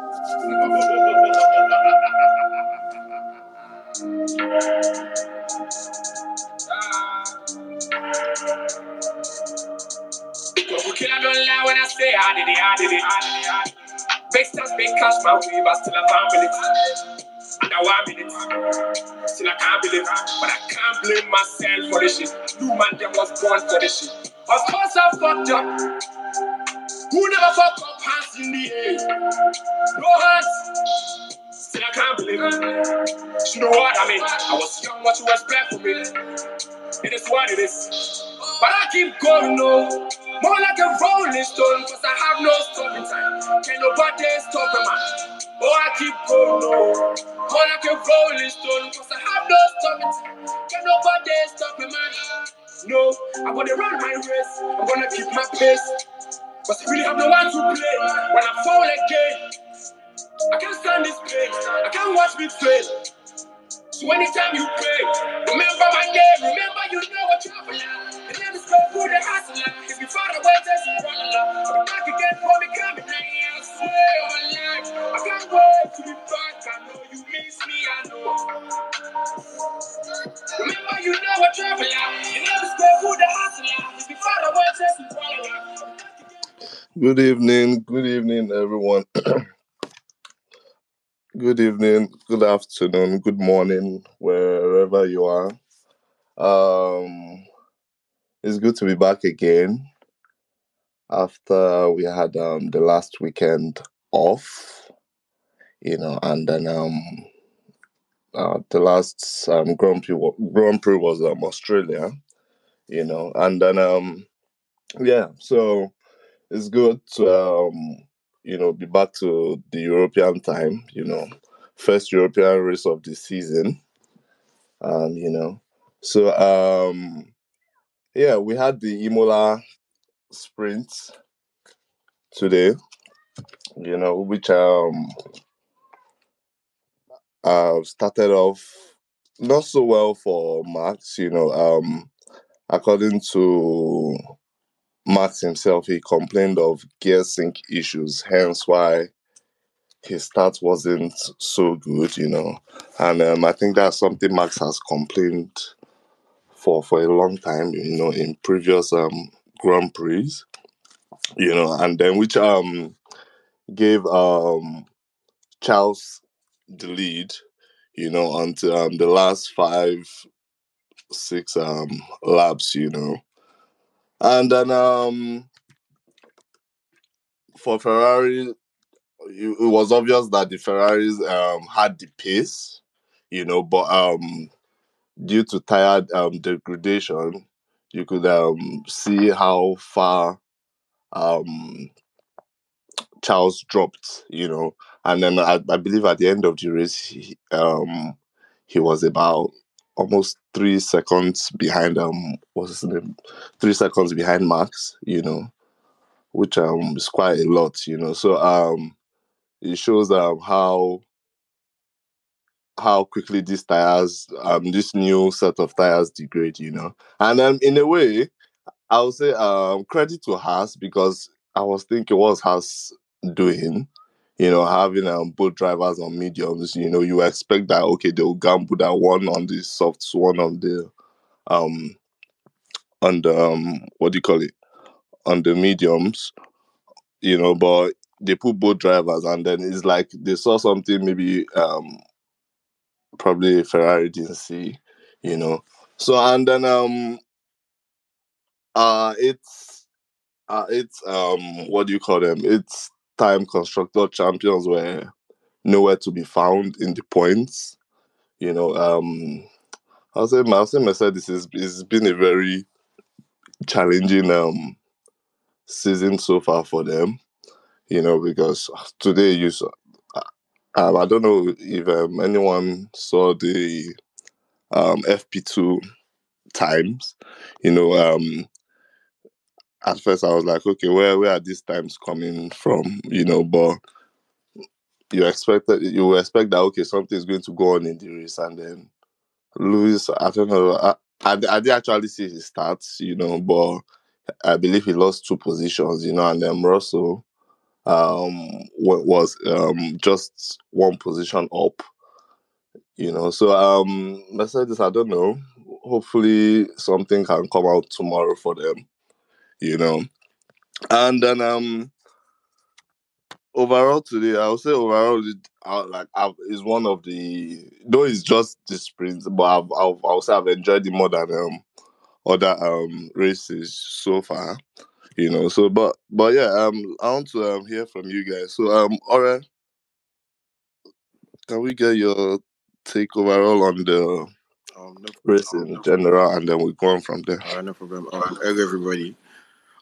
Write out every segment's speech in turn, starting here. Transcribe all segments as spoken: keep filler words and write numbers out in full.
I don't lie when I say I did it, I did it, I did it. Big stars, big cash, my way, but still I can't believe it. And I want it, still I can't believe it. But I can't blame myself for this shit. New man, them was born for this shit. Of course I fucked up. Who never fucked up hands in the air? No hands. Still I can't believe it. You know what I mean? I was young, what you expect from me? It is what it is. But I keep going, no. More like a rolling stone, cause I have no stopping time. Can nobody stop a man? Oh, I keep going, no. More like a rolling stone, cause I have no stopping time. Can nobody stop a man? No, I'm gonna run my race, I'm gonna keep my pace. But I really have no one to play when I fall again. I can't stand this pain, I can't watch me fail. So anytime you pray, remember my name, remember you know what you're for now. The name is no food and hustler. If you find a way, there's a runner. I'll be back again for me coming down here. I swear on life, I can't wait to be back. I know you miss me, I know. Remember you know what you're for now. The name is no food and hustler. If you find a way, there's a runner. Good evening, good evening, everyone. Good evening, good afternoon, good morning, wherever you are. Um, it's good to be back again after we had um, the last weekend off, you know, and then um, uh, the last um, Grand Prix, Grand Prix was um, Australia, you know, and then, um, yeah, so it's good to... Um, you know, be back to the European time, you know, first European race of the season, um, you know. So, um, yeah, we had the Imola sprint today, you know, which um, uh, started off not so well for Max, you know. Um, according to Max himself, he complained of gear sync issues, hence why his start wasn't so good, you know. And um, I think that's something Max has complained for for a long time, you know, in previous um, Grand Prix, you know, and then which um gave um Charles the lead, you know, until um, the last five, six um laps, you know. And then um, for Ferrari, it was obvious that the Ferraris um, had the pace, you know, but um, due to tire um, degradation, you could um, see how far um, Charles dropped, you know. And then I, I believe at the end of the race, he, um, he was about... almost three seconds behind um what's his name? Three seconds behind Max, you know, which um is quite a lot, you know. So um it shows um how how quickly these tires, um this new set of tires degrade, you know. And um in a way, I would say um credit to Haas, because I was thinking what's Haas doing? You know, having um, both drivers on mediums, you know, you expect that, okay, they'll gamble that one on the softs, one on the, um, on the, um, what do you call it, on the mediums, you know, but they put both drivers, and then it's like they saw something maybe um, probably Ferrari didn't see, you know. So, and then um, uh, it's, uh, it's um, what do you call them? It's time constructor champions were nowhere to be found in the points, you know. Um, I'll say, I'll say, Mercedes is it's been a very challenging um season so far for them, you know, because today you saw, um, I don't know if um, anyone saw the um F P two times, you know. Um, At first, I was like, okay, where where are these times coming from, you know? But you expect that you expect that okay, something is going to go on in the race, and then Lewis, I don't know, I, I, I didn't actually see his stats, you know, but I believe he lost two positions, you know, and then Russell um, what was um, just one position up, you know. So um, Mercedes, I don't know. Hopefully something can come out tomorrow for them, you know. And then um, overall today, I would say overall I, like I've, is one of the though it's just the sprint, but I've, I've I would say I've enjoyed it more than um other um races so far, you know. So but but yeah, um, I want to um, hear from you guys. So um, Ore, can we get your take overall on the Um, no race in no general, and then we go on from there. Uh, no problem. Um, hello, everybody.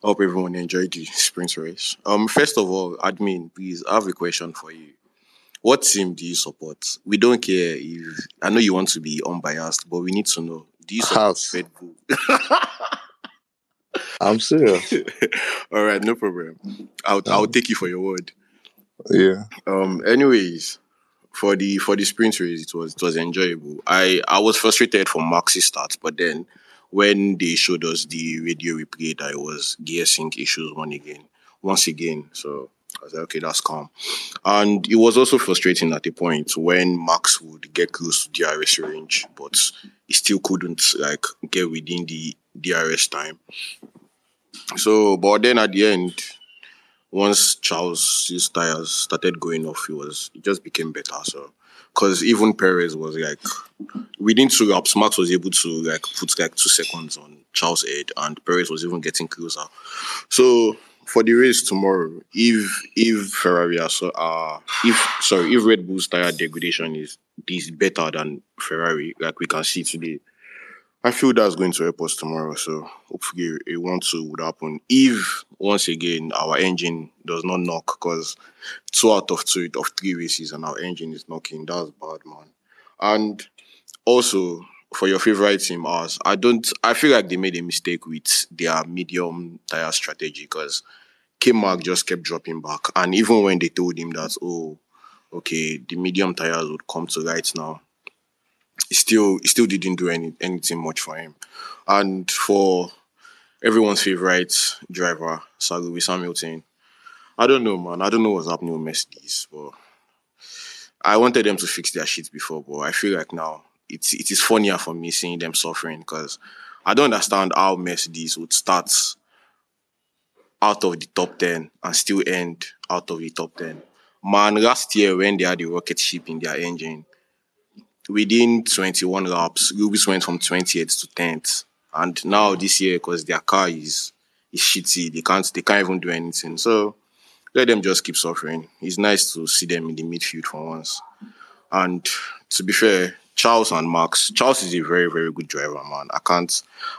I hope everyone enjoyed the sprint race. Um, first of all, admin, please, I have a question for you. What team do you support? We don't care if I know you want to be unbiased, but we need to know. Do you support Red Bull? I'm serious. All right, no problem. I'll um, I'll take you for your word. Yeah. Um. Anyways. For the for the sprint race, it was it was enjoyable. I, I was frustrated for Max's start, but then when they showed us the radio replay, that it was gear sync issues once again, once again. So I was like, okay, that's calm. And it was also frustrating at the point when Max would get close to D R S range, but he still couldn't like get within the D R S time. So, but then at the end, once Charles' tires started going off, it was it just became better. So, because even Perez was like, within two laps, Max was able to like put like two seconds on Charles' head, and Perez was even getting closer. So, for the race tomorrow, if if Ferrari are so, uh, if sorry, if Red Bull's tire degradation is is better than Ferrari, like we can see today, I feel that's going to help us tomorrow, so hopefully a one two would happen. If, once again, our engine does not knock, because two out of two, of three races, and our engine is knocking, that's bad, man. And also, for your favorite team, ours, I don't, I feel like they made a mistake with their medium tire strategy, because K-Mark just kept dropping back. And even when they told him that, oh, okay, the medium tires would come to light now, It still, it still didn't do any, anything much for him. And for everyone's favorite driver, Sir Lewis Hamilton, I don't know, man. I don't know what's happening with Mercedes. But I wanted them to fix their shit before, but I feel like now it's it is funnier for me seeing them suffering, because I don't understand how Mercedes would start out of the top ten and still end out of the top ten. Man, last year when they had the rocket ship in their engine, within twenty-one laps, Lewis went from twentieth to tenth, and now this year, because their car is is shitty, they can't they can't even do anything. So let them just keep suffering. It's nice to see them in the midfield for once. And to be fair, Charles and Max, Charles is a very very good driver, man. I can't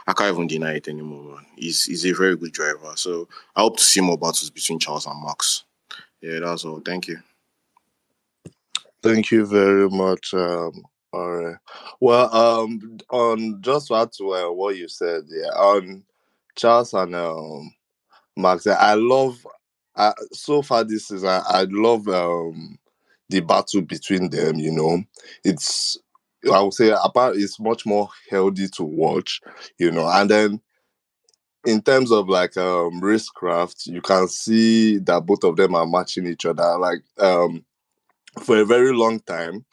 I can't even deny it anymore, man. He's he's a very good driver. So I hope to see more battles between Charles and Max. Yeah, that's all. Thank you. Thank you very much. Um, All right. Well, um, on just what uh, what you said, yeah, on Charles and um, Max, I love uh, so far this season. I, I love um, the battle between them. You know, it's I would say apart it's much more healthy to watch. You know, and then in terms of like um, racecraft, you can see that both of them are matching each other. Like um, for a very long time,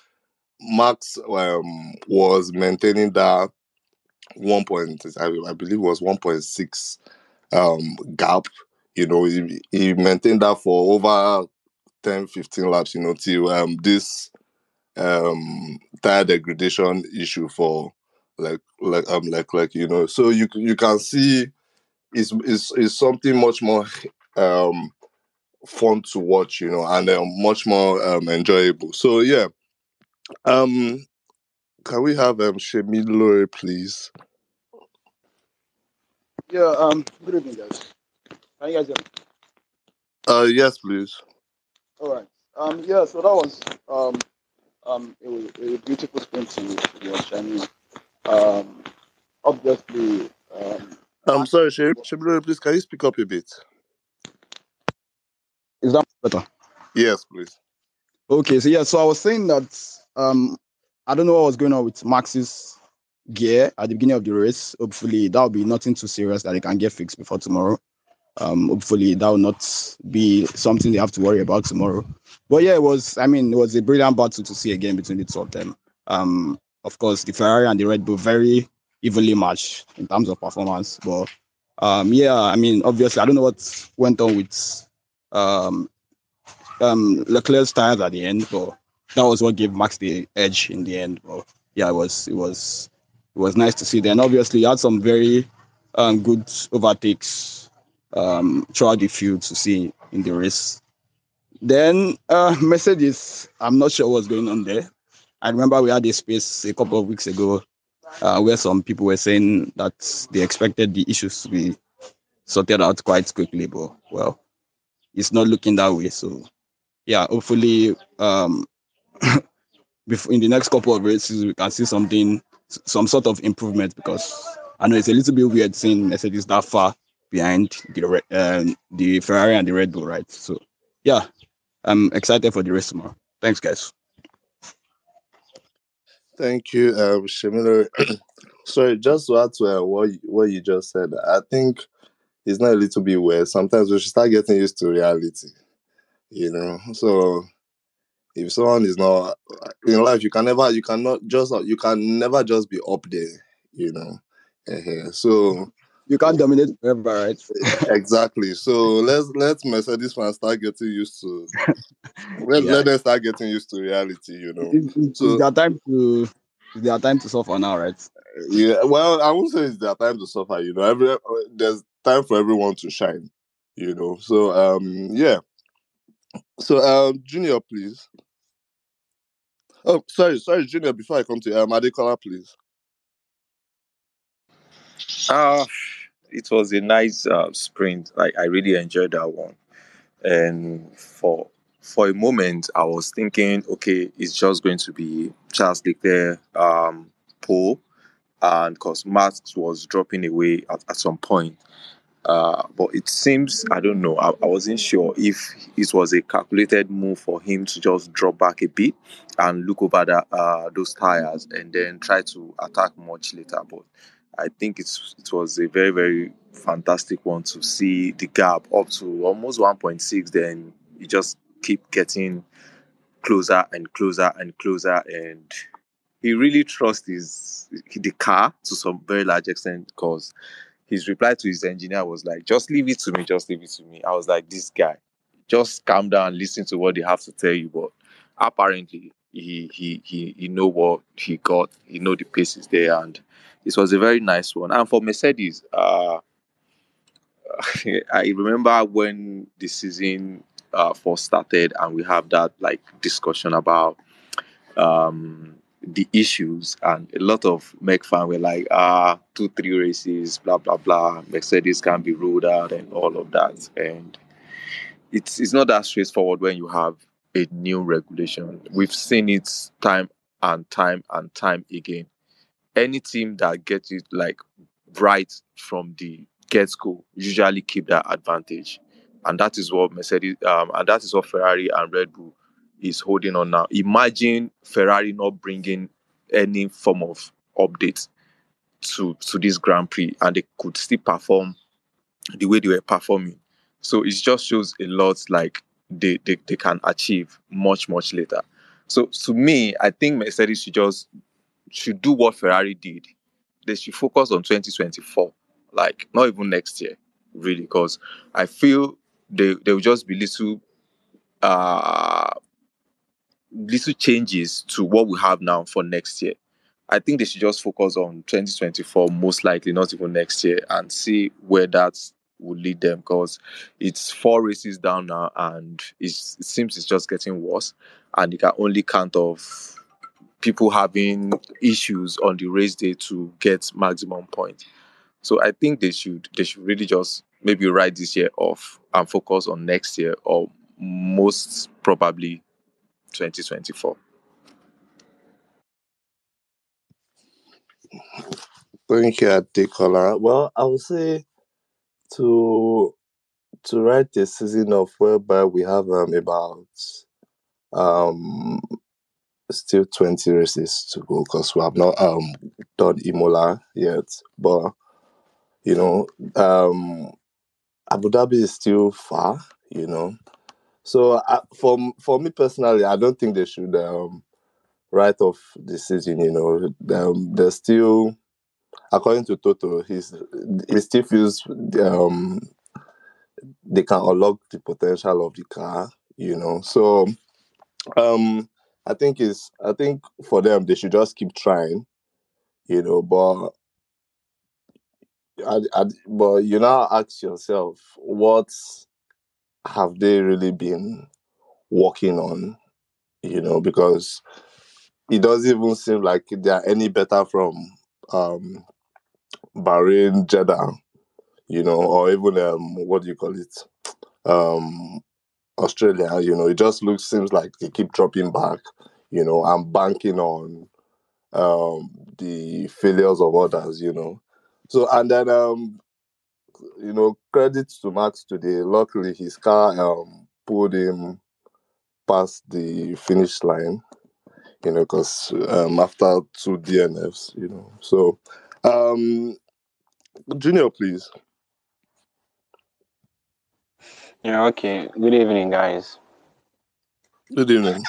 Max um, was maintaining that one point, I, I believe it was one point six um, gap. You know, he, he maintained that for over ten, fifteen laps, you know, till um, this um, tire degradation issue for like, like, um, like, like, you know. So you you can see it's, it's, it's something much more um, fun to watch, you know, and uh, much more um, enjoyable. So, yeah. Um, can we have um Shemi Lore, please? Yeah. Um. Good evening, guys. Can you guys hear me? Uh. Yes, please. All right. Um. Yeah. So that was um um it was, it was a beautiful sprint to watch. I mean, um, obviously. Um. I'm sorry, Shemi Lore, please. Can you speak up a bit? Is that better? Yes, please. Okay. So yeah. So I was saying that. Um, I don't know what was going on with Max's gear at the beginning of the race. Hopefully, that'll be nothing too serious that they can get fixed before tomorrow. Um, hopefully that will not be something they have to worry about tomorrow. But yeah, it was, I mean, it was a brilliant battle to see again between the two of them. Um, of course, the Ferrari and the Red Bull, very evenly matched in terms of performance. But um, yeah, I mean, obviously, I don't know what went on with um, um, Leclerc's tires at the end, but that was what gave Max the edge in the end. But yeah, it was, it was, it was nice to see there. And obviously, you had some very um, good overtakes Um, throughout the field to see in the race. Then uh, Mercedes, I'm not sure what's going on there. I remember we had a space a couple of weeks ago uh, where some people were saying that they expected the issues to be sorted out quite quickly, but well, it's not looking that way. So yeah, hopefully um, in the next couple of races we can see something, some sort of improvement, because I know it's a little bit weird seeing Mercedes that far behind the um, the Ferrari and the Red Bull, right? So, yeah, I'm excited for the race tomorrow. Thanks, guys. Thank you, uh, Shemilo. Sorry, just to add to uh, what, you, what you just said, I think it's not a little bit weird. Sometimes we should start getting used to reality, you know? So, if someone is not, in life, you can never, you cannot just, you can never just be up there, you know? Uh-huh. So, you can't dominate forever, right? Exactly. So let's let Mercedes fans start getting used to. Let yeah. let them start getting used to reality. You know, it's, it's, so, it's their time to. It's their time to suffer now, right? Yeah. Well, I won't say it's their time to suffer. You know, every there's time for everyone to shine. You know. So um, yeah. So um, Junior, please. Oh, sorry, sorry, Junior. Before I come to you, um, Adekola, please. Ah. Uh, It was a nice uh, sprint. I, I really enjoyed that one. And for for a moment, I was thinking, okay, it's just going to be Charles Leclerc um, pole, and because Max was dropping away at, at some point. Uh, but it seems, I don't know, I, I wasn't sure if it was a calculated move for him to just drop back a bit and look over the, uh, those tires and then try to attack much later. But I think it's it was a very, very fantastic one to see the gap up to almost one point six. Then you just keep getting closer and closer and closer. And he really trusts his, the car to some very large extent, because his reply to his engineer was like, just leave it to me, just leave it to me. I was like, this guy, just calm down and listen to what they have to tell you. But apparently, he he he, he know what he got. He know the pace is there, and this was a very nice one. And for Mercedes, uh, I remember when the season uh, first started and we have that like discussion about um, the issues, and a lot of Merc fans were like, ah, two, three races, blah, blah, blah. Mercedes can be ruled out and all of that. And it's, it's not that straightforward when you have a new regulation. We've seen it time and time and time again. Any team that gets it like right from the get-go usually keep that advantage, and that is what Mercedes um, and that is what Ferrari and Red Bull is holding on now. Imagine Ferrari not bringing any form of update to to this Grand Prix, and they could still perform the way they were performing. So it just shows a lot like they they, they can achieve much much later. So to me, I think Mercedes should just. should do what Ferrari did. They should focus on twenty twenty-four, like not even next year, really, because I feel they they will just be little uh little changes to what we have now for next year. I think they should just focus on twenty twenty-four, most likely not even next year, and see where that will lead them, because it's four races down now and it's, it seems it's just getting worse, and you can only count off people having issues on the race day to get maximum points. So I think they should they should really just maybe write this year off and focus on next year, or most probably twenty twenty-four. Thank you, Adekola. Well, I would say to to write a season of whereby we have um, about um. still twenty races to go, because we have not um done Imola yet. But you know, um Abu Dhabi is still far, you know. So uh, for, for me personally, I don't think they should um, write off the season, you know. Um, they're still, according to Toto, he's, he still feels um, they can unlock the potential of the car, you know. So um, I think it's, I think for them, they should just keep trying, you know, but I, I, but you now ask yourself, what have they really been working on? You know, because it doesn't even seem like they are any better from um, Bahrain, Jeddah, you know, or even um, what do you call it, um, Australia. You know, it just looks seems like they keep dropping back. You know, and banking on um, the failures of others. You know. So, and then, um, you know, credit to Max today. Luckily, his car um, pulled him past the finish line, you know, because um, after two D N Fs, you know. So, um, Junior, please. Yeah, okay. Good evening, guys. Good evening.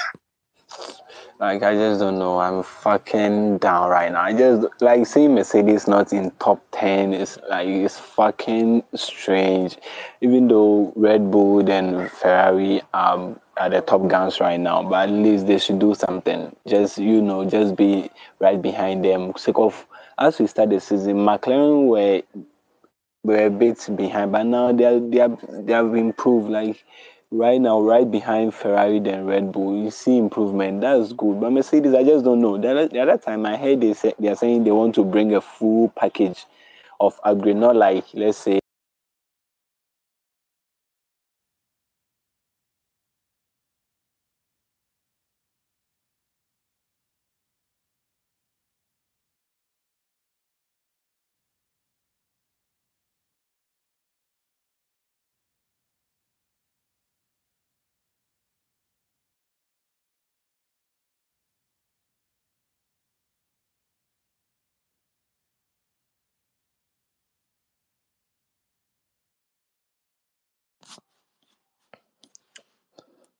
Like, I just don't know. I'm fucking down right now. I just, like, seeing Mercedes not in top ten is, like, it's fucking strange. Even though Red Bull and Ferrari are at the top guns right now, but at least they should do something. Just, you know, just be right behind them. Sake of, as we start the season, McLaren were, were a bit behind, but now they are, they are, they have improved, like... Right now, right behind Ferrari, then Red Bull, you see improvement. That's good. But Mercedes, I just don't know. The other, the other time I heard they say, they are saying they want to bring a full package of upgrade, not like, let's say,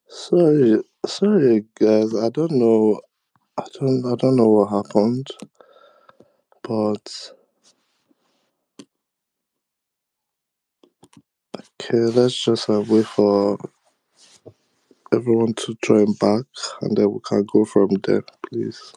Sorry, sorry, guys. I don't know. I don't. I don't know what happened, but okay. Let's just uh, wait for everyone to join back, and then we can go from there, please.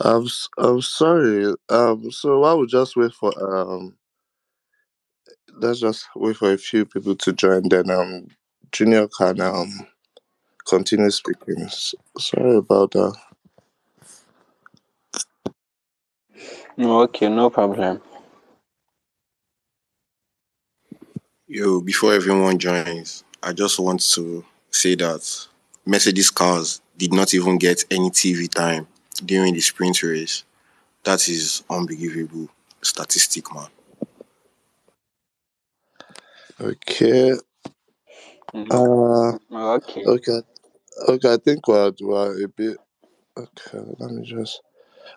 I'm I'm sorry. Um, so I would just wait for um. Let's just wait for a few people to join. Then um, Junior can um continue speaking. S- Sorry about that. no, okay, no problem. Yo, before everyone joins, I just want to say that Mercedes cars did not even get any T V time during the sprint race. That is unbelievable statistic, man. Okay. Mhm. Uh. Okay. Okay. Okay. I think we're, we're a bit. Okay. Let me just.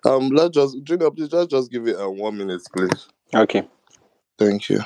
Um. Let's just Junior. Please just just give it a one minute, please. Okay. Thank you.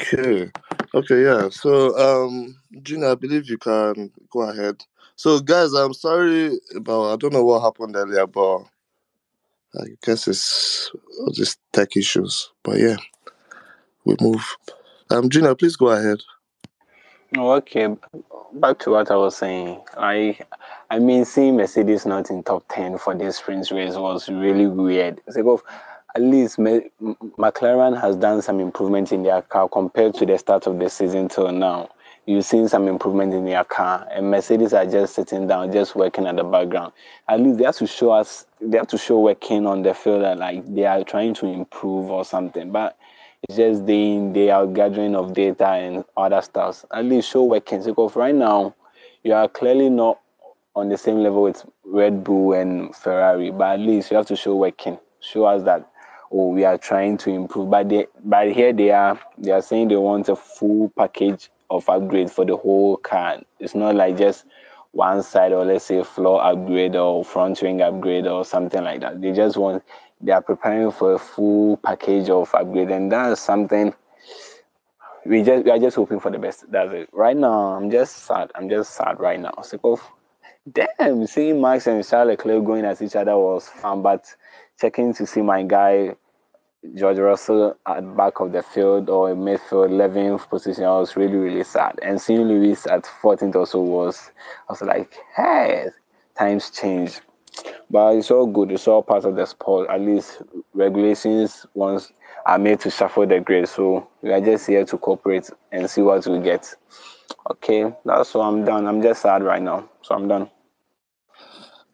Okay. Okay, yeah. So, um, Gina, I believe you can go ahead. So, guys, I'm sorry about, I don't know what happened earlier, but I guess it's just tech issues. But yeah, we move. Um, Gina, please go ahead. Okay, back to what I was saying. I, I mean, seeing Mercedes not in top ten for this sprint race was really weird. It's like, at least Me- McLaren has done some improvement in their car compared to the start of the season till now. You've seen some improvement in their car, and Mercedes are just sitting down, just working at the background. At least they have to show us, they have to show working on the field that like they are trying to improve or something. But it's just day in, day out, gathering of data and other stuff. At least show working. Because right now, you are clearly not on the same level with Red Bull and Ferrari. But at least you have to show working. Show us that, oh, we are trying to improve. But they, but here they are. They are saying they want a full package of upgrade for the whole car. It's not like just one side, or let's say floor upgrade or front wing upgrade or something like that. They just want, they are preparing for a full package of upgrade, and that's something we just we are just hoping for the best. That's it. Right now, I'm just sad. I'm just sad right now. It's like, oh, damn, seeing Max and Charles Leclerc going at each other was fun, but checking to see my guy George Russell at back of the field or in midfield, eleventh position, I was really, really sad. And seeing Lewis at fourteenth also was, I was like, hey, times change. But it's all good. It's all part of the sport. At least regulations once are made to shuffle the grid. So we are just here to cooperate and see what we get. Okay, that's all. I'm done. I'm just sad right now. So I'm done.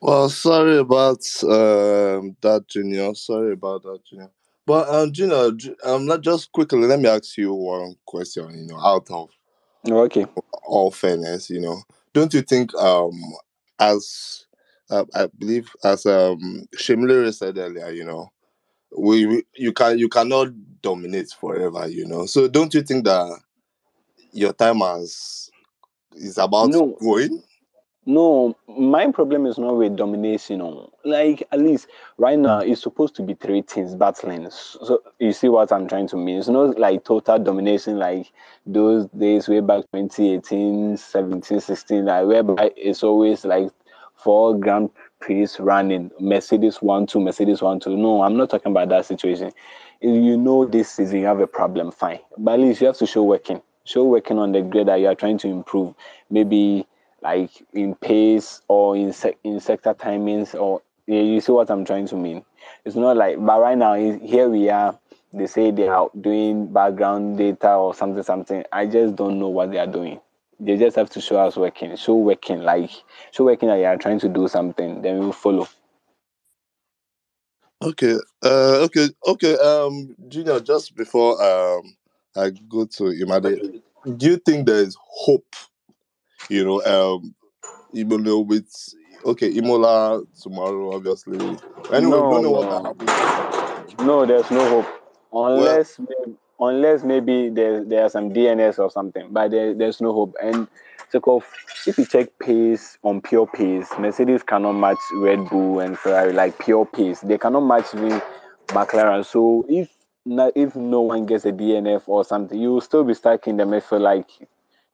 Well, sorry about um, that, Junior. Sorry about that, Junior. But um, Gina, um, let just quickly let me ask you one question. You know, out of oh, okay, all fairness, you know, don't you think um, as uh, I believe as um, Shimlere said earlier, you know, we, we you can you cannot dominate forever, you know. So don't you think that your time has is about no. going? No, my problem is not with domination. No. Like, at least right now, it's supposed to be three teams battling. So, you see what I'm trying to mean? It's not like total domination like those days way back twenty eighteen, seventeen, sixteen, like, whereby it's always like four Grand Prix running, Mercedes one two, Mercedes one two. No, I'm not talking about that situation. If you know this season, you have a problem, fine. But at least you have to show working. Show working on the grid that you are trying to improve. Maybe like in pace or in, sec- in sector timings, or yeah, you see what I'm trying to mean. It's not like, but right now, here we are, they say they are doing background data or something, something. I just don't know what they are doing. They just have to show us working, show working, like, show working that you are trying to do something, then we will follow. Okay, uh, okay, okay, um, Junior, just before um, I go to Imade, do you think there is hope? You know, um, Imola with okay, Imola tomorrow, obviously. Anyway, no, we don't know what no. happens. No, there's no hope unless, well, unless maybe there there are some D N S or something. But there, there's no hope. And so, off, if you check pace on pure pace, Mercedes cannot match Red Bull and Ferrari like pure pace. They cannot match the McLaren. So if not, if no one gets a D N F or something, you will still be stuck in the midfield like.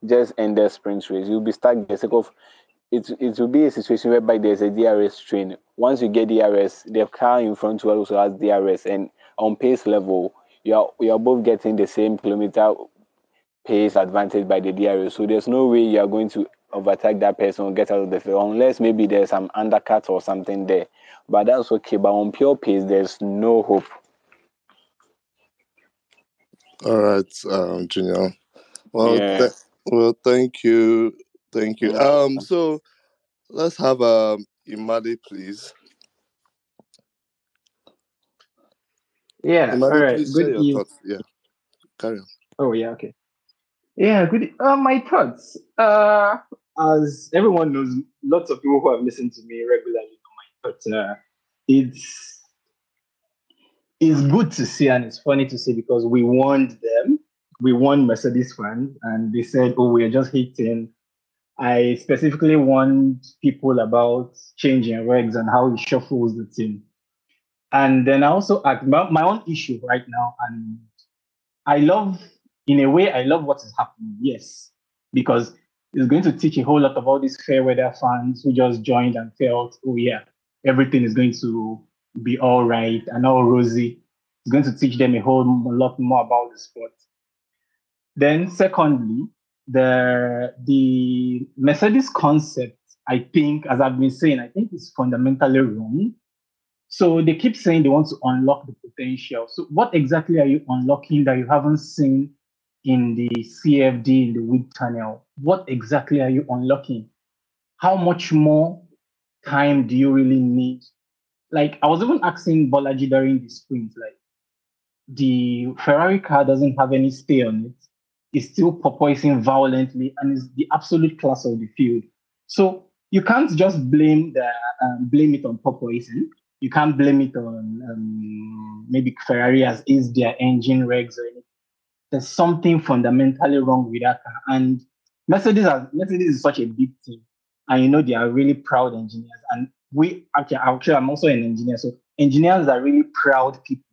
Just end the sprint race. You'll be stuck there. It, it will be a situation whereby there's a D R S train. Once you get D R S, the car in front will also has D R S. And on pace level, you're you're both getting the same kilometer pace advantage by the D R S. So there's no way you're going to overtake that person or get out of the field, unless maybe there's some undercut or something there. But that's okay. But on pure pace, there's no hope. All right, um, Junior. Well, yeah. th- Well, thank you. Thank you. Um, so let's have um, Imade, please. Yeah, Imade, all right. Good evening. Yeah. Carry on. Oh, yeah, okay. Yeah, good. Uh, my thoughts. Uh, as everyone knows, lots of people who have listened to me regularly know my thoughts. Uh, it's, it's good to see, and it's funny to see, because we warned them. We won Mercedes fans, and they said, oh, we're just hating. I specifically warned people about changing regs and how he shuffles the team. And then I also act about my own issue right now. And I love, in a way, I love what is happening, yes, because it's going to teach a whole lot about these fair weather fans who just joined and felt, oh, yeah, everything is going to be all right and all rosy. It's going to teach them a whole lot more about the sport. Then secondly, the the Mercedes concept, I think, as I've been saying, I think is fundamentally wrong. So they keep saying they want to unlock the potential. So what exactly are you unlocking that you haven't seen in the C F D, in the wind tunnel? What exactly are you unlocking? How much more time do you really need? Like, I was even asking Bolaji during the sprint, like, the Ferrari car doesn't have any stay on it. It's still porpoising violently and is the absolute class of the field. So you can't just blame the um, blame it on porpoising. You can't blame it on um, maybe Ferrari has eased their engine regs or anything. There's something fundamentally wrong with that car. And Mercedes, are, Mercedes is such a big team. And you know, they are really proud engineers. And we, actually, actually, I'm also an engineer. So engineers are really proud people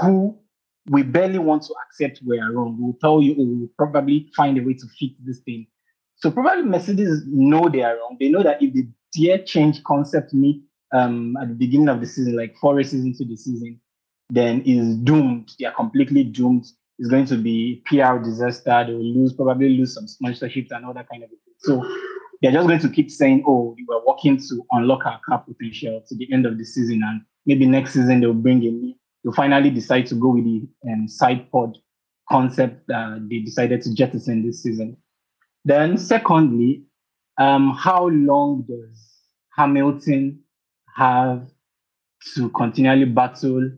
who we barely want to accept we are wrong. We'll tell you, we'll probably find a way to fix this thing. So probably Mercedes know they are wrong. They know that if they dare change concept meet um, at the beginning of the season, like four races into the season, then is doomed. They are completely doomed. It's going to be P R disaster. They will lose, probably lose some sponsorships and all that kind of thing. So they're just going to keep saying, oh, we were working to unlock our car potential to the end of the season. And maybe next season they'll bring in me. They'll finally decide to go with the um, side pod concept uh, they decided to jettison this season. Then secondly, um, how long does Hamilton have to continually battle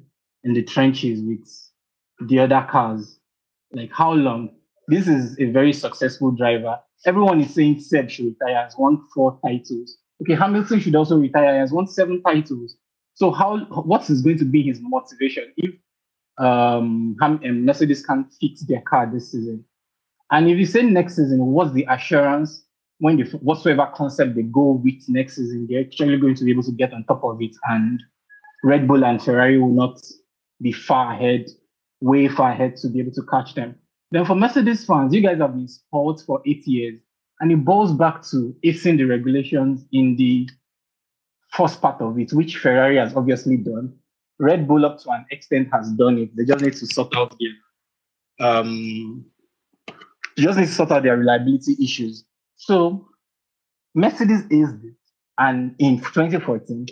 in the trenches with the other cars? Like, how long? This is a very successful driver. Everyone is saying Seb should retire, has won four titles. Okay, Hamilton should also retire, has won seven titles. So how? What is going to be his motivation if um, Mercedes can't fix their car this season? And if you say next season, what's the assurance when the whatsoever concept they go with next season, they're actually going to be able to get on top of it, and Red Bull and Ferrari will not be far ahead, way far ahead to be able to catch them. Then for Mercedes fans, you guys have been spoiled for eight years, and it boils back to acing the regulations in the first part of it, which Ferrari has obviously done. Red Bull, up to an extent, has done it. They just need to sort out their, um, they just need to sort out their reliability issues. So Mercedes is this, and in twenty fourteen,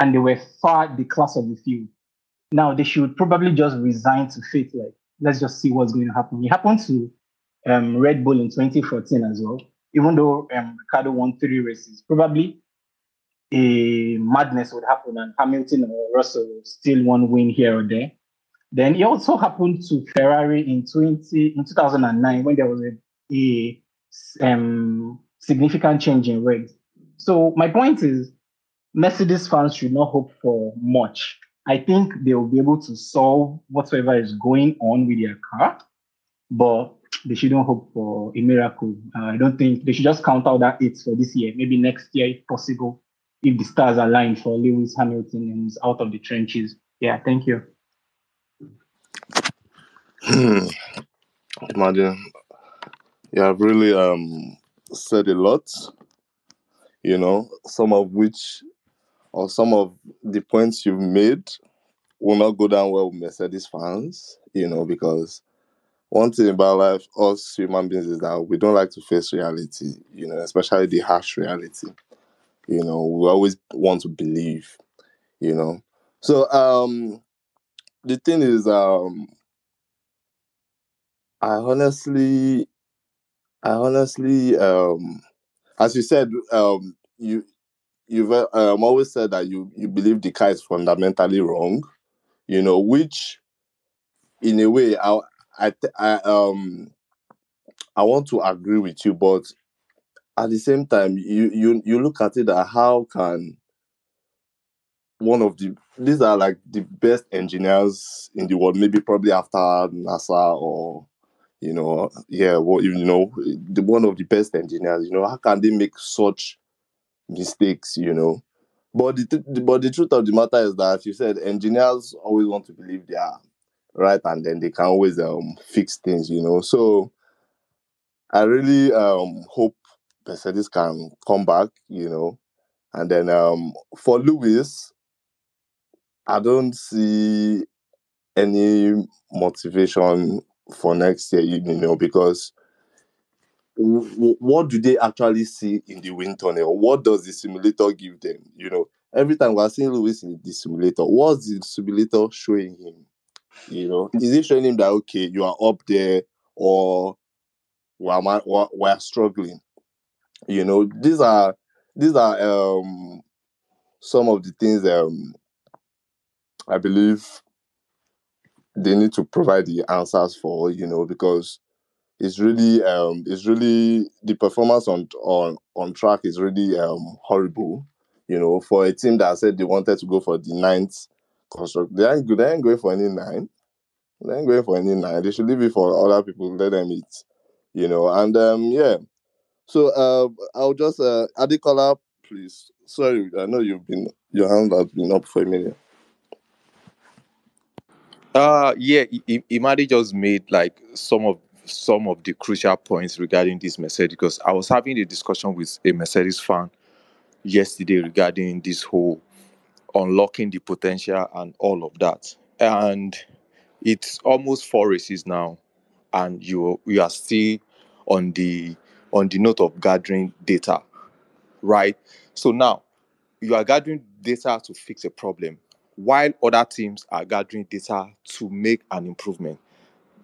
and they were far the class of the field. Now they should probably just resign to fate. Like, let's just see what's going to happen. It happened to um, Red Bull in twenty fourteen as well. Even though um, Ricciardo won three races, probably a madness would happen and Hamilton or Russell still one win here or there. Then it also happened to Ferrari in twenty in two thousand nine when there was a, a um, significant change in regs. So my point is, Mercedes fans should not hope for much. I think they will be able to solve whatsoever is going on with their car, but they shouldn't hope for a miracle. Uh, I don't think they should just count out that it's for this year. Maybe next year, if possible, if the stars align for Lewis Hamilton and is out of the trenches. Yeah, thank you. Hmm. Imagine. Yeah, I've really um, said a lot, you know, some of which, or some of the points you've made will not go down well with Mercedes fans, you know, because one thing about life, us human beings, is that we don't like to face reality, you know, especially the harsh reality. You know, we always want to believe, you know. So um, the thing is, um, I honestly, I honestly, um, as you said, um, you you've um, always said that you you believe the car is fundamentally wrong, you know, which, in a way, I I, I um I want to agree with you, but at the same time, you you you look at it at how can one of the these are like the best engineers in the world, maybe probably after NASA or you know yeah well, you know the one of the best engineers, you know how can they make such mistakes, you know? But the th- but the truth of the matter is that, as you said, engineers always want to believe they are right, and then they can always um fix things, you know. So I really um hope Mercedes can come back, you know, and then um, for Lewis, I don't see any motivation for next year, you know, because w- what do they actually see in the wind tunnel? What does the simulator give them? You know, every time we're seeing Lewis in the simulator, what's the simulator showing him? You know, is it showing him that, okay, you are up there, or we're, we're, we're struggling? You know, these are these are um, some of the things um, I believe they need to provide the answers for, you know, because it's really um, it's really the performance on on, on track is really um, horrible. You know, for a team that said they wanted to go for the ninth construct, they ain't, they ain't going for any nine. They ain't going for any nine. They should leave it for other people. Let them eat. You know, and um, yeah. So uh, I'll just uh, Adekola, please. Sorry, I know you've been your hand has been up for a minute. Uh yeah, Imadi just made like some of some of the crucial points regarding this Mercedes, because I was having a discussion with a Mercedes fan yesterday regarding this whole unlocking the potential and all of that. And it's almost four races now, and you you are still on the on the note of gathering data, right? So now you are gathering data to fix a problem, while other teams are gathering data to make an improvement.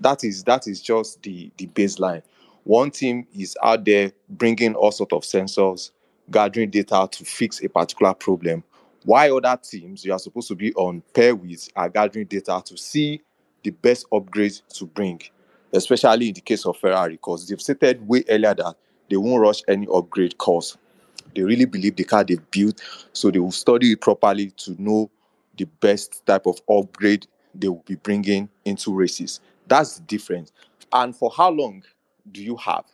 That is that is just the, the baseline. One team is out there bringing all sorts of sensors, gathering data to fix a particular problem, while other teams you are supposed to be on pair with are gathering data to see the best upgrades to bring, especially in the case of Ferrari, because they've stated way earlier that they won't rush any upgrade course. They really believe the car they've built, so they will study it properly to know the best type of upgrade they will be bringing into races. That's the difference. And for how long do you have?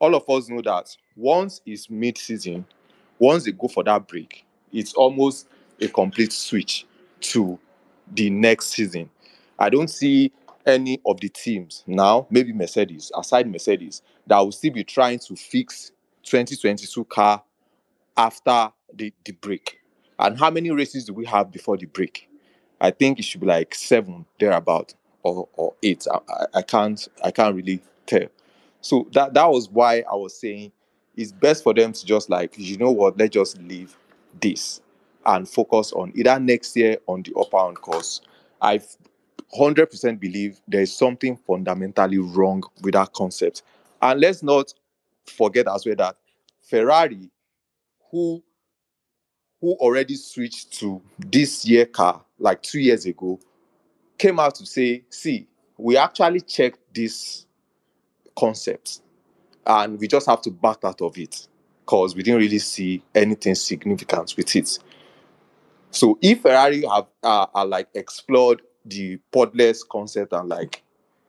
All of us know that once it's mid-season, once they go for that break, it's almost a complete switch to the next season. I don't see any of the teams now, maybe Mercedes, aside Mercedes, that will still be trying to fix twenty twenty-two car after the, the break. And how many races do we have before the break? I think it should be like seven thereabout, or, or eight. I, I can't I can't really tell. So that, that was why I was saying it's best for them to just like, you know what, let's just leave this and focus on either next year on the upper on course. I one hundred percent believe there is something fundamentally wrong with that concept. And let's not forget as well that Ferrari, who who already switched to this year car like two years ago, came out to say, see, we actually checked this concept and we just have to back out of it because we didn't really see anything significant with it. So if Ferrari have uh, are like explored the podless concept and like,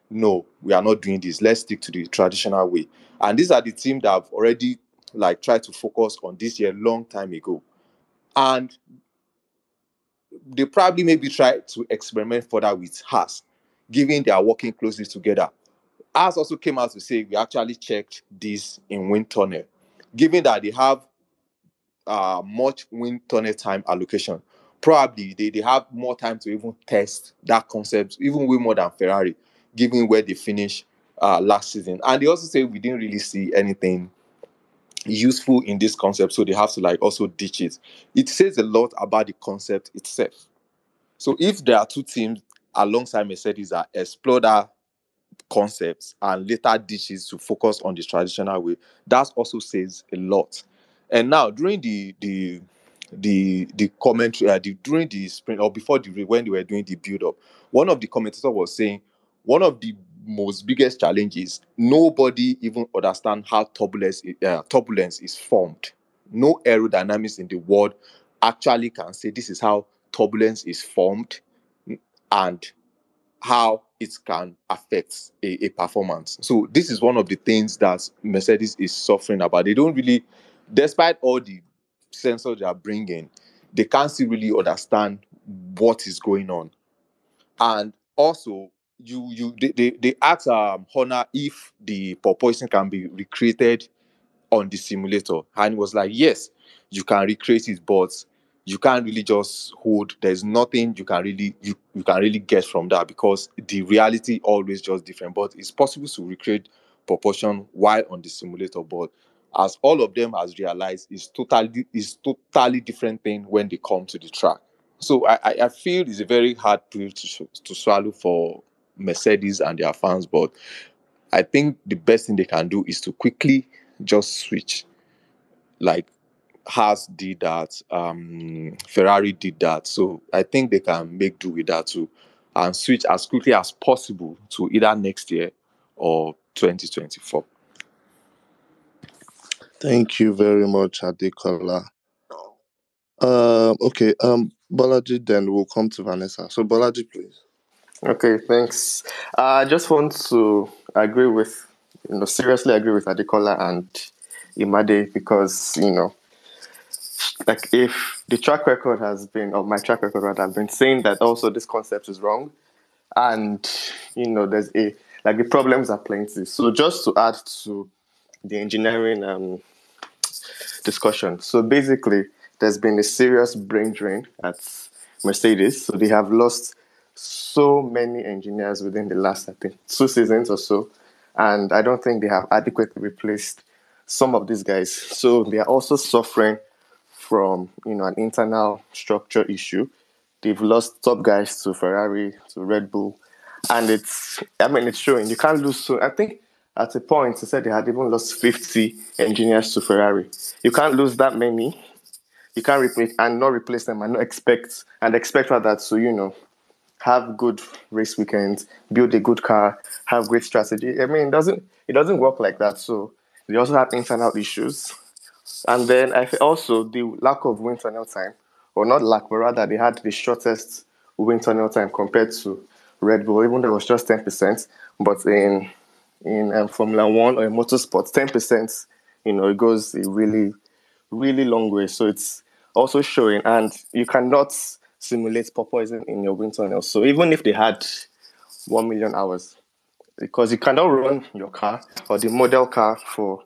no, we are not doing this, let's stick to the traditional way. And these are the teams that have already like tried to focus on this year long time ago. And they probably maybe try to experiment further with Haas, given they are working closely together. Haas also came out to say, we actually checked this in wind tunnel, given that they have uh, much wind tunnel time allocation. Probably they, they have more time to even test that concept, even way more than Ferrari, given where they finished uh, last season. And they also say, we didn't really see anything useful in this concept, so they have to like also ditch it. It says a lot about the concept itself. So if there are two teams alongside Mercedes that explore that concepts and later ditches to focus on the traditional way, that also says a lot. And now during the the the the commentary uh, the, during the sprint or before the when they were doing the build-up, one of the commentators was saying one of the most biggest challenge is nobody even understand how turbulence uh, turbulence is formed. No aerodynamics in the world actually can say this is how turbulence is formed and how it can affect a, a performance. So this is one of the things that Mercedes is suffering about. They don't really, despite all the sensors they are bringing, they can't still really understand what is going on. And also, You, you, they, they, they ask um, Horner if the porpoising can be recreated on the simulator, and he was like, yes, you can recreate it, but you can't really just hold. There's nothing you can really you, you can really get from that, because the reality always just different. But it's possible to recreate proportion while on the simulator. But as all of them has realized, it's totally it's totally different thing when they come to the track. So I I feel it's a very hard pill to to swallow for Mercedes and their fans. But I think the best thing they can do is to quickly just switch, like Haas did that, um, Ferrari did that. So I think they can make do with that too, and switch as quickly as possible to either next year or twenty twenty-four. Thank you very much, Adekola. Uh, okay, um, Balaji, then we'll come to Vanessa. So Balaji, please. Okay, thanks. Uh, I just want to agree with, you know, seriously agree with Adekola and Imade, because, you know, like if the track record has been, or my track record rather, I've been saying that also this concept is wrong, and you know there's a like the problems are plenty. So just to add to the engineering um, discussion, so basically there's been a serious brain drain at Mercedes. So they have lost so many engineers within the last I think two seasons or so, and I don't think they have adequately replaced some of these guys. So they are also suffering from, you know, an internal structure issue. They've lost top guys to Ferrari, to Red Bull, and it's, I mean, it's showing. You can't lose so. I think at a point, they said they had even lost fifty engineers to Ferrari. You can't lose that many. You can't replace and not replace them and not expect and expect rather to, you know, have good race weekends, build a good car, have great strategy. I mean, it doesn't it doesn't work like that. So they also have internal issues. And then I also the lack of wind tunnel time, or not lack, but rather they had the shortest wind tunnel time compared to Red Bull, even though it was just ten percent. But in in um, Formula One or in motorsports, ten percent, you know, it goes a really, really long way. So it's also showing, and you cannot simulate porpoising in your wind tunnel. So even if they had one million hours, because you cannot run your car or the model car for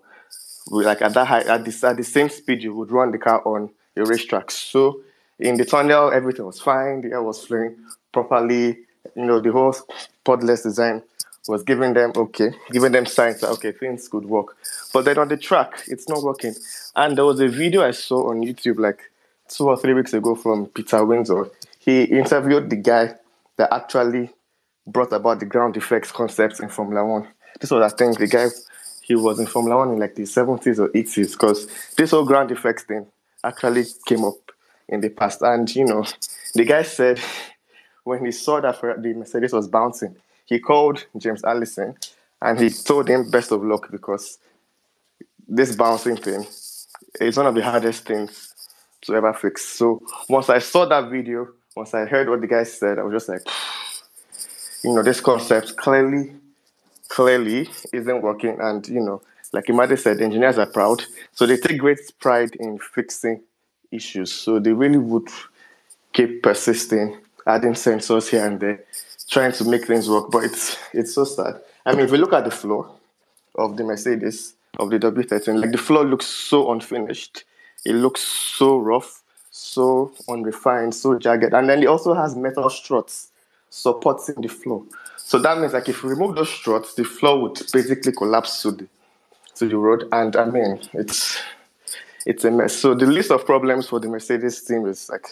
like at that high, at the, at the same speed you would run the car on a racetrack. So in the tunnel, everything was fine. The air was flowing properly. You know, the whole podless design was giving them, okay, giving them signs that, okay, things could work. But then on the track, it's not working. And there was a video I saw on YouTube like two or three weeks ago from Peter Windsor. He interviewed the guy that actually brought about the ground effects concepts in Formula One. This was, I think, the guy... He was in Formula One in like the seventies or eighties, because this whole ground effects thing actually came up in the past. And, you know, the guy said when he saw that the Mercedes was bouncing, he called James Allison and he told him best of luck, because this bouncing thing is one of the hardest things to ever fix. So once I saw that video, once I heard what the guy said, I was just like, you know, this concept clearly... clearly isn't working. And, you know, like Imade said, engineers are proud. So they take great pride in fixing issues. So they really would keep persisting, adding sensors here and there, trying to make things work. But it's it's so sad. I mean, if we look at the floor of the Mercedes, of the W thirteen, like the floor looks so unfinished. It looks so rough, so unrefined, so jagged. And then it also has metal struts supporting the floor. So that means, like, if we remove those struts, the floor would basically collapse to the to the road. And I mean, it's it's a mess. So the list of problems for the Mercedes team is like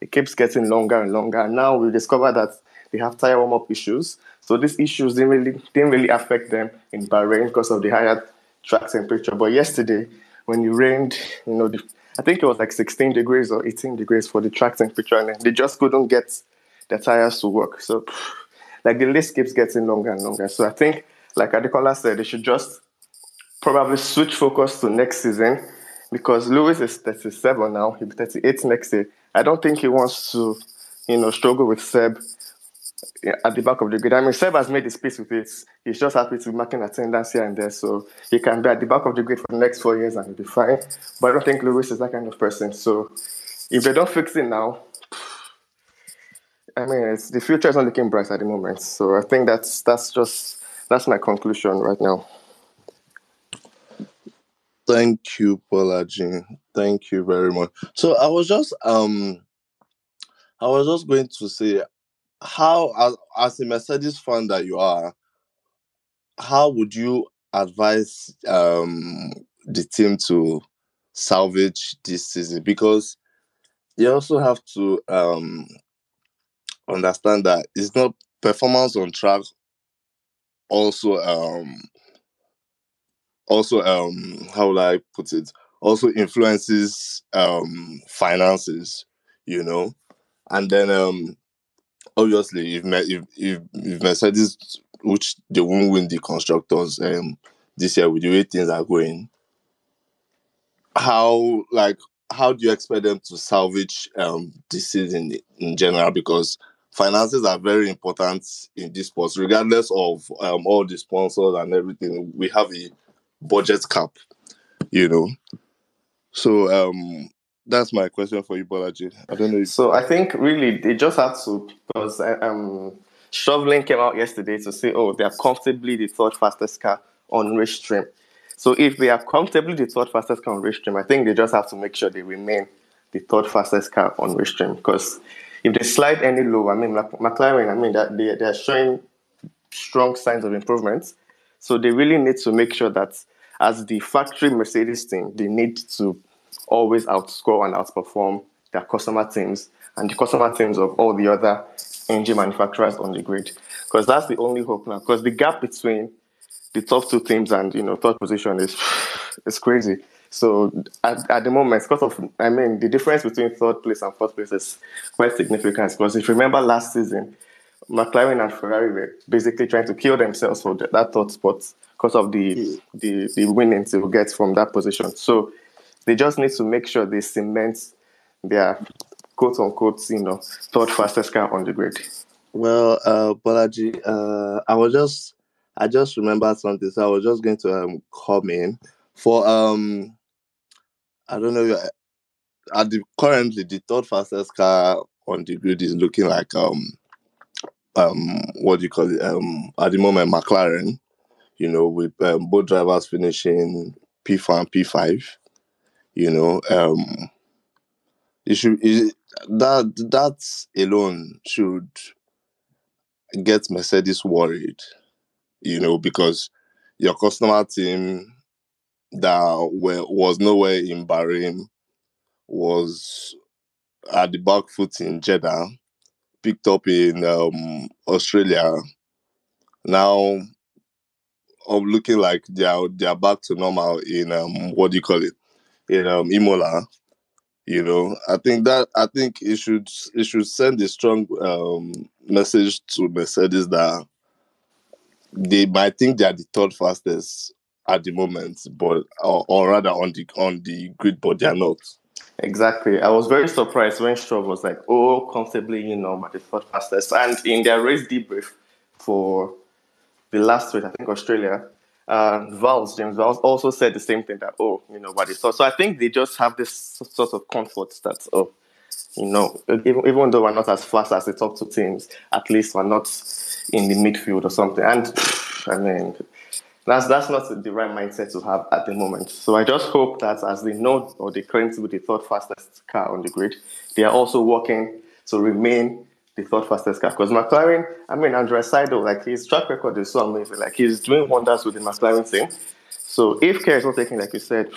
it keeps getting longer and longer. And now we discover that they have tire warm up issues. So these issues didn't really didn't really affect them in Bahrain because of the higher track temperature. But yesterday, when it rained, you know, the, I think it was like sixteen degrees or eighteen degrees for the track temperature, and they just couldn't get the tires to work. So. Like, the list keeps getting longer and longer. So I think, like Adekola said, they should just probably switch focus to next season, because Lewis is thirty-seven now. He'll be thirty-eight next year. I don't think he wants to, you know, struggle with Seb at the back of the grid. I mean, Seb has made his peace with it. He's just happy to be marking attendance here and there. So he can be at the back of the grid for the next four years and he'll be fine. But I don't think Lewis is that kind of person. So if they don't fix it now, I mean, it's, the future is not looking bright at the moment. So I think that's that's just that's my conclusion right now. Thank you, Bolaji. Thank you very much. So I was just um, I was just going to say, how as as a Mercedes fan that you are, how would you advise um the team to salvage this season? Because you also have to um understand that it's not performance on track. Also um. Also, um, how would I put it? Also influences um, finances, you know, and then um, obviously if if if, if Mercedes, which they won't win the constructors um, this year with the way things are going, how like how do you expect them to salvage um, this season in general? Because finances are very important in this sport, regardless of um, all the sponsors and everything. We have a budget cap, you know. So um that's my question for you, Bolaji. I don't know. If- so I think really they just have to, because um Chauvelin came out yesterday to say, oh, they are comfortably the third fastest car on race trim. So if they are comfortably the third fastest car on race trim, I think they just have to make sure they remain the third fastest car on race trim. Because if they slide any low, I mean, McLaren, I mean, that they they are showing strong signs of improvement. So they really need to make sure that as the factory Mercedes team, they need to always outscore and outperform their customer teams and the customer teams of all the other engine manufacturers on the grid. Because that's the only hope now. Because the gap between the top two teams and, you know, third position is is crazy. So at, at the moment, because of, I mean, the difference between third place and fourth place is quite significant. Because if you remember last season, McLaren and Ferrari were basically trying to kill themselves for that third spot because of the, yeah. the the winnings they will get from that position. So they just need to make sure they cement their quote-unquote, you know, third fastest car on the grid. Well, uh, Bolaji, uh, I was just, I just remembered something. So I was just going to um, come in for, um, I don't know, at the, currently the third fastest car on the grid is looking like... um. Um, what do you call it? Um, at the moment, McLaren, you know, with um, both drivers finishing P four and P five, you know, um, it should it, that that alone should get Mercedes worried, you know, because your customer team that were, was nowhere in Bahrain was at the back foot in Jeddah. Picked up in um, Australia, now I'm looking like they are they are back to normal in um, what do you call it in um, Imola, you know. I think that I think it should it should send a strong um, message to Mercedes that they might think they are the third fastest at the moment, but or, or rather on the on the grid, but they are not. Exactly. I was very surprised when Stroll was like, oh, comfortably, you know, my third fastest. And in their race debrief for the last week, I think Australia, uh, Valls, James Valls also said the same thing that, oh, you know, what they thought. So I think they just have this sort of comfort that, oh, you know, even, even though we're not as fast as the top two teams, at least we're not in the midfield or something. And, I mean... That's that's not the right mindset to have at the moment. So I just hope that as they know or they claim to be the third fastest car on the grid, they are also working to remain the third fastest car. Because McLaren, I mean, Andrea Seidel, like his track record is so amazing. Like he's doing wonders with the McLaren team. So if care is not taken, like you said,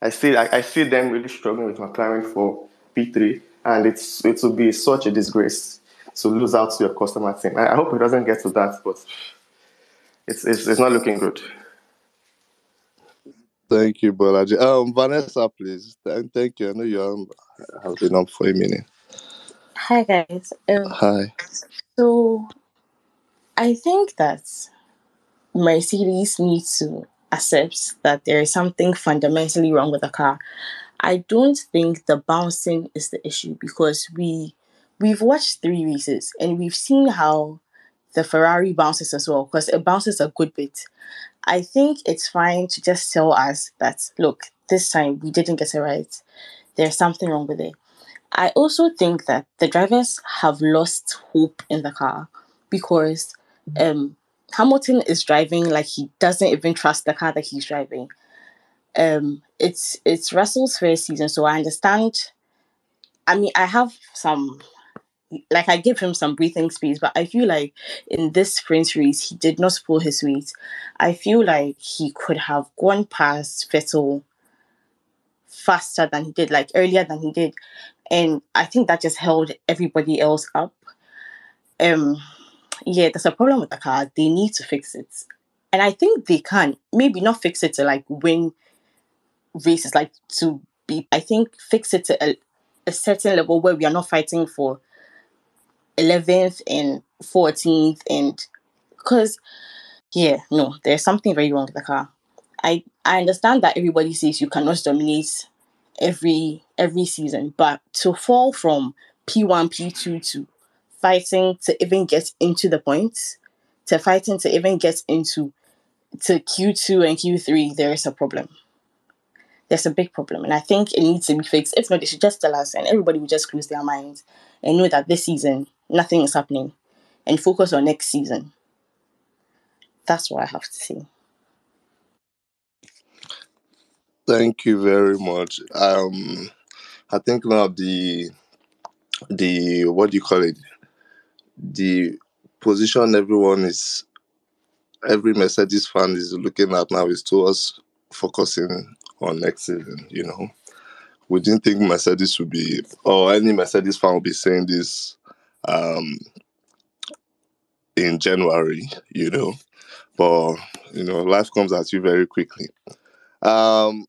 I see I, I see them really struggling with McLaren for P three, and it's it will be such a disgrace to lose out to your customer team. I, I hope it doesn't get to that, but. It's, it's it's not looking good. Thank you, Bolaji. Um, Vanessa, please. Thank you. I know you um, have been up for a minute. Hi, guys. Um, Hi. So, I think that Mercedes needs to accept that there is something fundamentally wrong with the car. I don't think the bouncing is the issue because we we've watched three races and we've seen how the Ferrari bounces as well, because it bounces a good bit. I think it's fine to just tell us that, look, this time we didn't get it right. There's something wrong with it. I also think that the drivers have lost hope in the car because um, Hamilton is driving like he doesn't even trust the car that he's driving. um, it's it's Russell's first season, so I understand. I mean, I have some, like, I give him some breathing space, but I feel like in this sprint race, he did not pull his weight. I feel like he could have gone past Vettel faster than he did, like earlier than he did. And I think that just held everybody else up. Um, yeah, there's a problem with the car. They need to fix it. And I think they can. Maybe not fix it to, like, win races, like, to be... I think fix it to a, a certain level where we are not fighting for eleventh and fourteenth and... Because, yeah, no, there's something very wrong with the car. I, I understand that everybody says you cannot dominate every every season, but to fall from P one, P two to fighting to even get into the points, to fighting to even get into to Q two and Q three, there is a problem. There's a big problem, and I think it needs to be fixed. If not, they should just tell us, and everybody will just close their minds and know that this season, nothing is happening, and focus on next season. That's what I have to say. Thank you very much. Um, I think one of the, the what do you call it? The position everyone is, every Mercedes fan is looking at now is towards focusing on next season, you know. We didn't think Mercedes would be, or any Mercedes fan would be saying this um, in January, you know. But, you know, life comes at you very quickly. Um,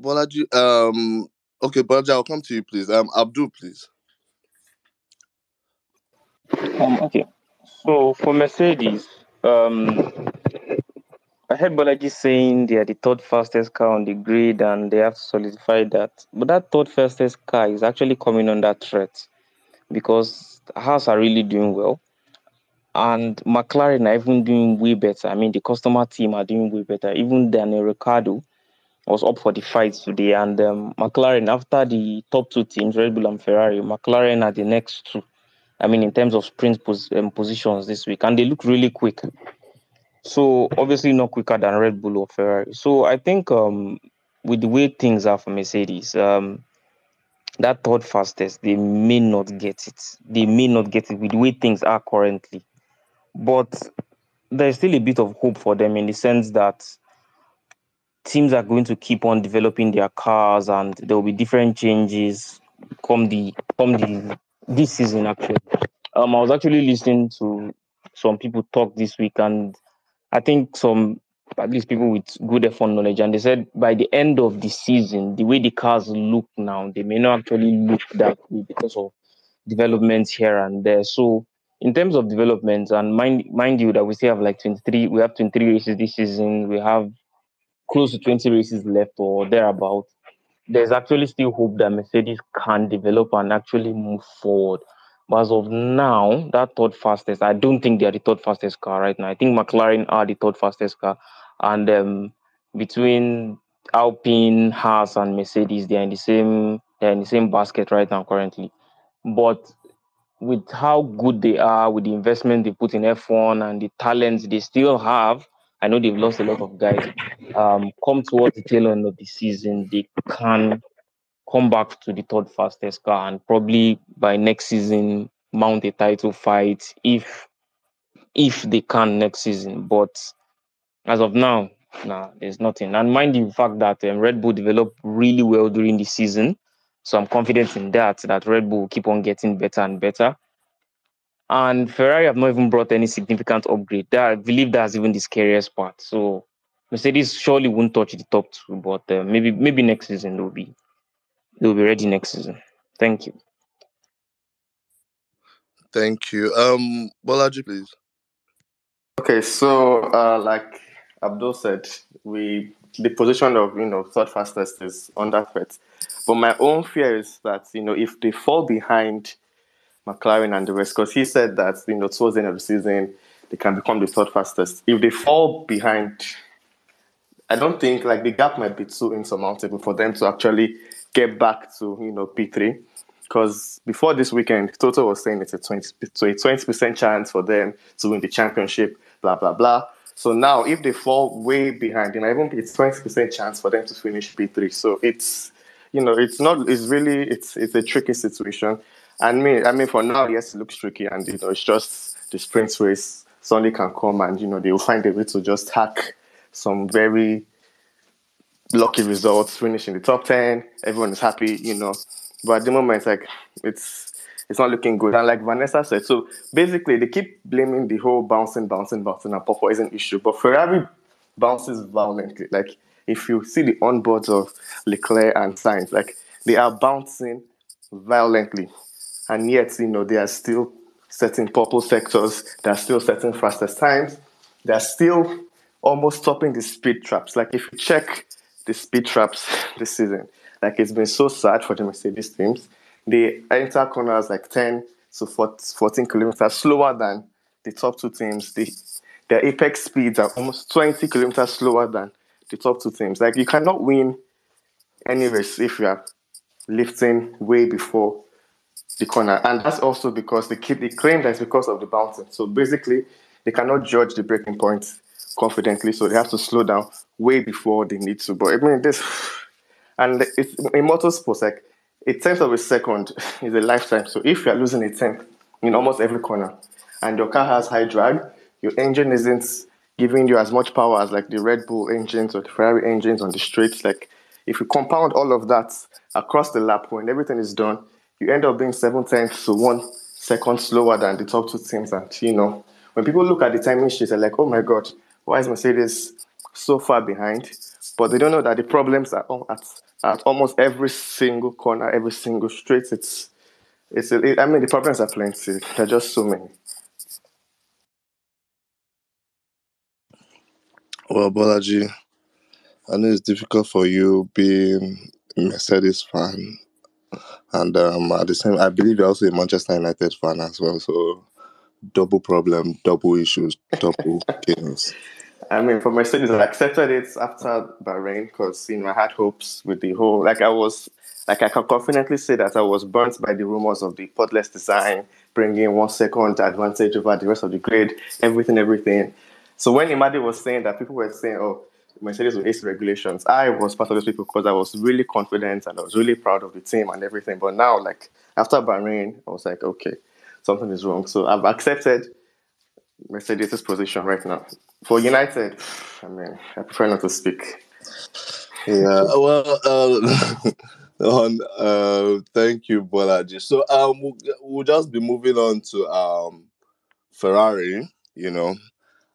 Bolaji, um, okay, Bolaji, I'll come to you, please. Um, Abdul, please. Um, okay. So for Mercedes, um, I heard Bolaji saying they are the third fastest car on the grid, and they have to solidify that. But that third fastest car is actually coming under threat because Haas are really doing well, and McLaren are even doing way better. I mean, the customer team are doing way better. Even Daniel Ricciardo was up for the fight today. And um, McLaren, after the top two teams, Red Bull and Ferrari, McLaren are the next two, I mean, in terms of sprint pos- um, positions this week. And they look really quick. So, obviously, not quicker than Red Bull or Ferrari. So, I think um, with the way things are for Mercedes, um, that third fastest, they may not get it. They may not get it with the way things are currently. But there's still a bit of hope for them in the sense that teams are going to keep on developing their cars, and there will be different changes come the come the this season, actually. Um, I was actually listening to some people talk this week, and I think some, at least people with good F one knowledge, and they said by the end of the season, the way the cars look now, they may not actually look that way because of developments here and there. So in terms of developments, and mind mind you that we still have like twenty-three, we have twenty-three races this season, we have close to twenty races left or thereabout. There's actually still hope that Mercedes can develop and actually move forward. But as of now, that third fastest, I don't think they are the third fastest car right now. I think McLaren are the third fastest car. And um, between Alpine, Haas and Mercedes, they are in the same they're in the same basket right now currently. But with how good they are, with the investment they put in F one and the talents they still have, I know they've lost a lot of guys, um, come towards the tail end of the season, they can come back to the third fastest car and probably by next season mount a title fight if if they can next season. But as of now, nah, there's nothing. And mind you, the fact that um, Red Bull developed really well during the season, so I'm confident in that, that Red Bull will keep on getting better and better. And Ferrari have not even brought any significant upgrade. That, I believe that's even the scariest part. So Mercedes surely won't touch the top two, but uh, maybe maybe next season they'll be they'll be ready next season. Thank you. Thank you. Um, Bolaji, please. Okay, so uh, like Abdul said, we the position of you know third fastest is under threat. But my own fear is that, you know, if they fall behind McLaren and the rest, because he said that, you know, towards the end of the season, they can become the third fastest. If they fall behind, I don't think, like, the gap might be too insurmountable for them to actually get back to, you know, P three. Because before this weekend, Toto was saying it's a twenty, so a twenty percent chance for them to win the championship, blah, blah, blah. So now, if they fall way behind, you know, even it's twenty percent chance for them to finish P three. So it's, you know, it's not, it's really, it's it's a tricky situation. And me, I mean, for now, yes, it looks tricky. And, you know, it's just the sprint race. Sunday can come and, you know, they will find a way to just hack some very lucky results, finish in the top ten. Everyone is happy, you know. But at the moment, like, it's, it's not looking good. And like Vanessa said, so basically they keep blaming the whole bouncing, bouncing, bouncing and P four is an issue. But Ferrari bounces violently. Like if you see the onboards of Leclerc and Sainz, like they are bouncing violently. And yet, you know, they are still setting purple sectors. They are still setting fastest times. They are still almost stopping the speed traps. Like if you check the speed traps this season, like it's been so sad for the Mercedes teams. They enter corners like ten to fourteen kilometers slower than the top two teams. They, their apex speeds are almost twenty kilometers slower than the top two teams. Like, you cannot win any race if you are lifting way before the corner. And that's also because they, keep, they claim that it's because of the bouncing. So basically, they cannot judge the breaking point confidently. So they have to slow down way before they need to. But I mean, this, and it's in motorsports, like, a tenth of a second is a lifetime. So if you're losing a tenth in almost every corner and your car has high drag, your engine isn't giving you as much power as like the Red Bull engines or the Ferrari engines on the straights. Like if you compound all of that across the lap when everything is done, you end up being seven tenths to one second slower than the top two teams. And, you know, when people look at the timing sheets, they're like, oh my God, why is Mercedes so far behind? But they don't know that the problems are at, at almost every single corner, every single street. It's, it's. It, I mean, the problems are plenty. There are just so many. Well, Bolaji, I know it's difficult for you being a Mercedes fan, and um, at the same, I believe you're also a Manchester United fan as well. So, double problem, double issues, double games. I mean, for Mercedes, I accepted it after Bahrain because, you know, I had hopes with the whole, like I was, like I can confidently say that I was burnt by the rumors of the portless design, bringing one second advantage over the rest of the grid, everything, everything. So when Imade was saying that people were saying, oh, Mercedes will ace regulations, I was part of those people because I was really confident and I was really proud of the team and everything. But now, like, after Bahrain, I was like, okay, something is wrong. So I've accepted Mercedes' position right now. For United, I mean, I prefer not to speak. Yeah, well, uh, on, uh, thank you, Bolaji. So um, we'll, we'll just be moving on to um, Ferrari, you know.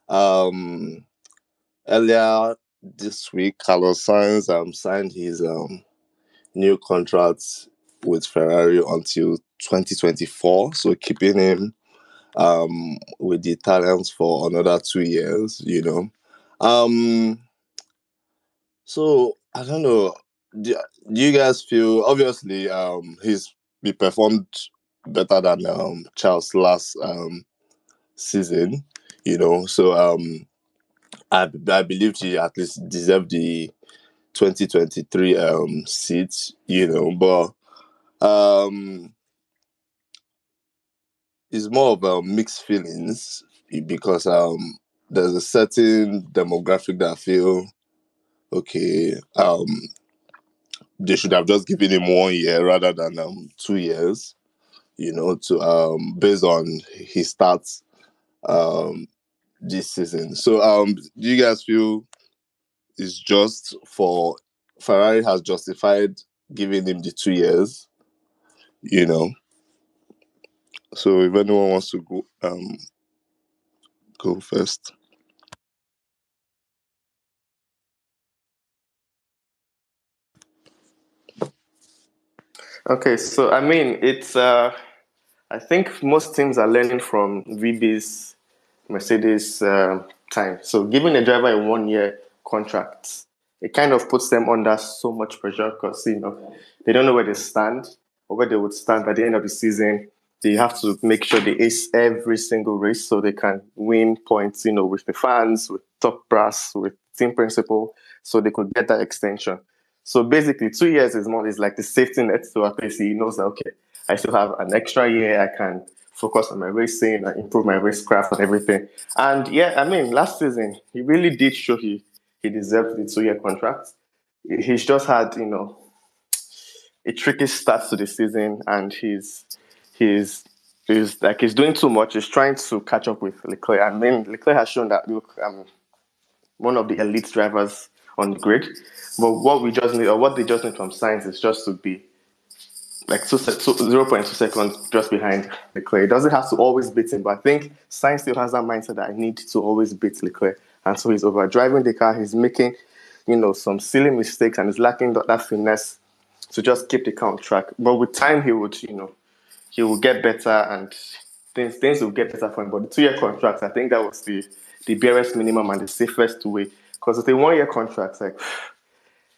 Um, earlier this week, Carlos Sainz um, signed his um, new contract with Ferrari until twenty twenty-four, so keeping him um with the Italians for another two years, you know. Um so I don't know, do, do you guys feel, obviously um he's he performed better than um Charles last um season, you know, so um I I believe he at least deserved the twenty twenty-three um seat, you know, but um it's more of um, mixed feelings because um, there's a certain demographic that I feel, okay, um, they should have just given him one year rather than um, two years, you know, to um, based on his stats um, this season. So um, do you guys feel it's just for Ferrari has justified giving him the two years, you know? So if anyone wants to go, um, go first. Okay, so I mean, it's. Uh, I think most teams are learning from V B's Mercedes uh, time. So giving a driver a one-year contract, it kind of puts them under so much pressure because, you know, they don't know where they stand or where they would stand by the end of the season. They have to make sure they ace every single race so they can win points, you know, with the fans, with top brass, with team principal, so they could get that extension. So basically, two years is more is like the safety net. So at least he knows that, okay, I still have an extra year. I can focus on my racing and improve my racecraft and everything. And yeah, I mean, last season, he really did show he, he deserved the two-year contract. He's just had, you know, a tricky start to the season, and he's, he's, he's like, he's doing too much. He's trying to catch up with Leclerc. I mean, Leclerc has shown that, look, I'm one of the elite drivers on the grid, but what we just need, or what they just need from Sainz, is just to be like two, two, zero point two seconds just behind Leclerc. It doesn't have to always beat him, but I think Sainz still has that mindset that I need to always beat Leclerc. And so he's overdriving the car, he's making, you know, some silly mistakes, and he's lacking that, that finesse to just keep the car on track. But with time, he would, you know, he will get better, and things things will get better for him. But the two-year contract, I think that was the, the barest minimum and the safest way. Because with a one-year contract, like,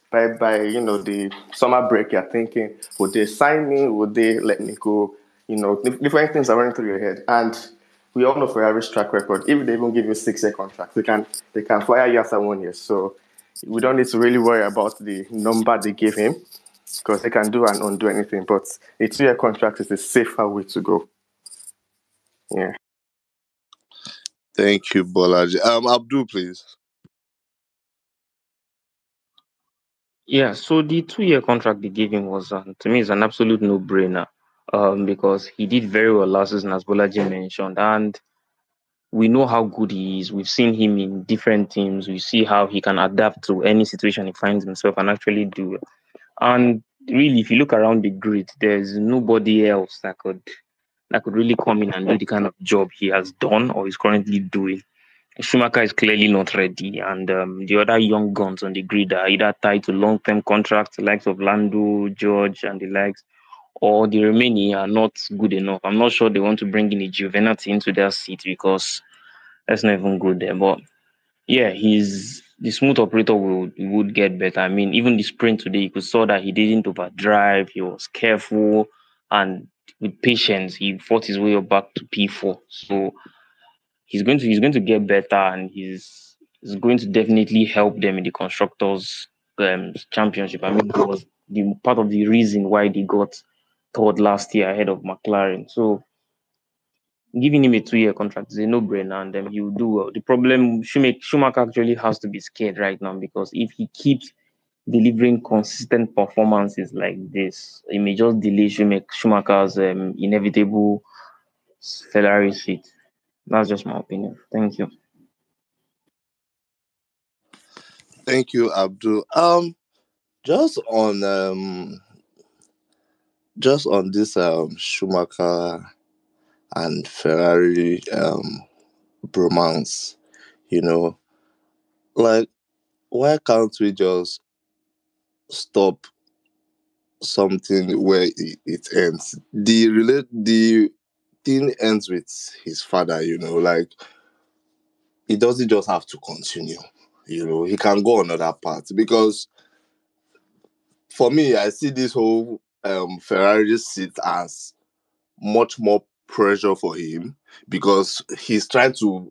by, by, you know, the summer break, you're thinking, would they sign me? Would they let me go? You know, different things are running through your head. And we all know Ferrari's track record. If they even give you a six-year contract, they can they can fire you after one year. So we don't need to really worry about the number they give him, because they can do and undo anything. But a two-year contract is a safer way to go. Yeah. Thank you, Bolaji. Um, Abdul, please. Yeah, so the two-year contract they gave him was, uh, to me, is an absolute no-brainer, um, because he did very well last season, as Bolaji mentioned, and we know how good he is. We've seen him in different teams. We see how he can adapt to any situation he finds himself and actually do it. And really, if you look around the grid, there's nobody else that could that could really come in and do the kind of job he has done or is currently doing. Schumacher is clearly not ready, and um, the other young guns on the grid are either tied to long-term contracts, the likes of Lando, George, and the likes, or the remaining are not good enough. I'm not sure they want to bring in a Giovinazzi into their seat, because that's not even good there. But yeah, he's... The smooth operator would, would get better. I mean, even the sprint today, you could saw that he didn't overdrive. He was careful, and with patience, he fought his way back to P four. So he's going to he's going to get better, and he's, he's going to definitely help them in the Constructors' um, Championship. I mean, that was the, part of the reason why they got third last year ahead of McLaren. So giving him a two-year contract is a no-brainer, and then um, he will do well. The problem, Schumacher actually has to be scared right now, because if he keeps delivering consistent performances like this, it may just delay Schumacher's um, inevitable Ferrari seat. That's just my opinion. Thank you. Thank you, Abdul. Um, just on um, just on this um Schumacher and Ferrari um, bromance, you know, like, why can't we just stop something where it, it ends? The relate the thing ends with his father, you know, like, he doesn't just have to continue, you know, he can go another path. Because for me, I see this whole um, Ferrari seat as much more pressure for him, because he's trying to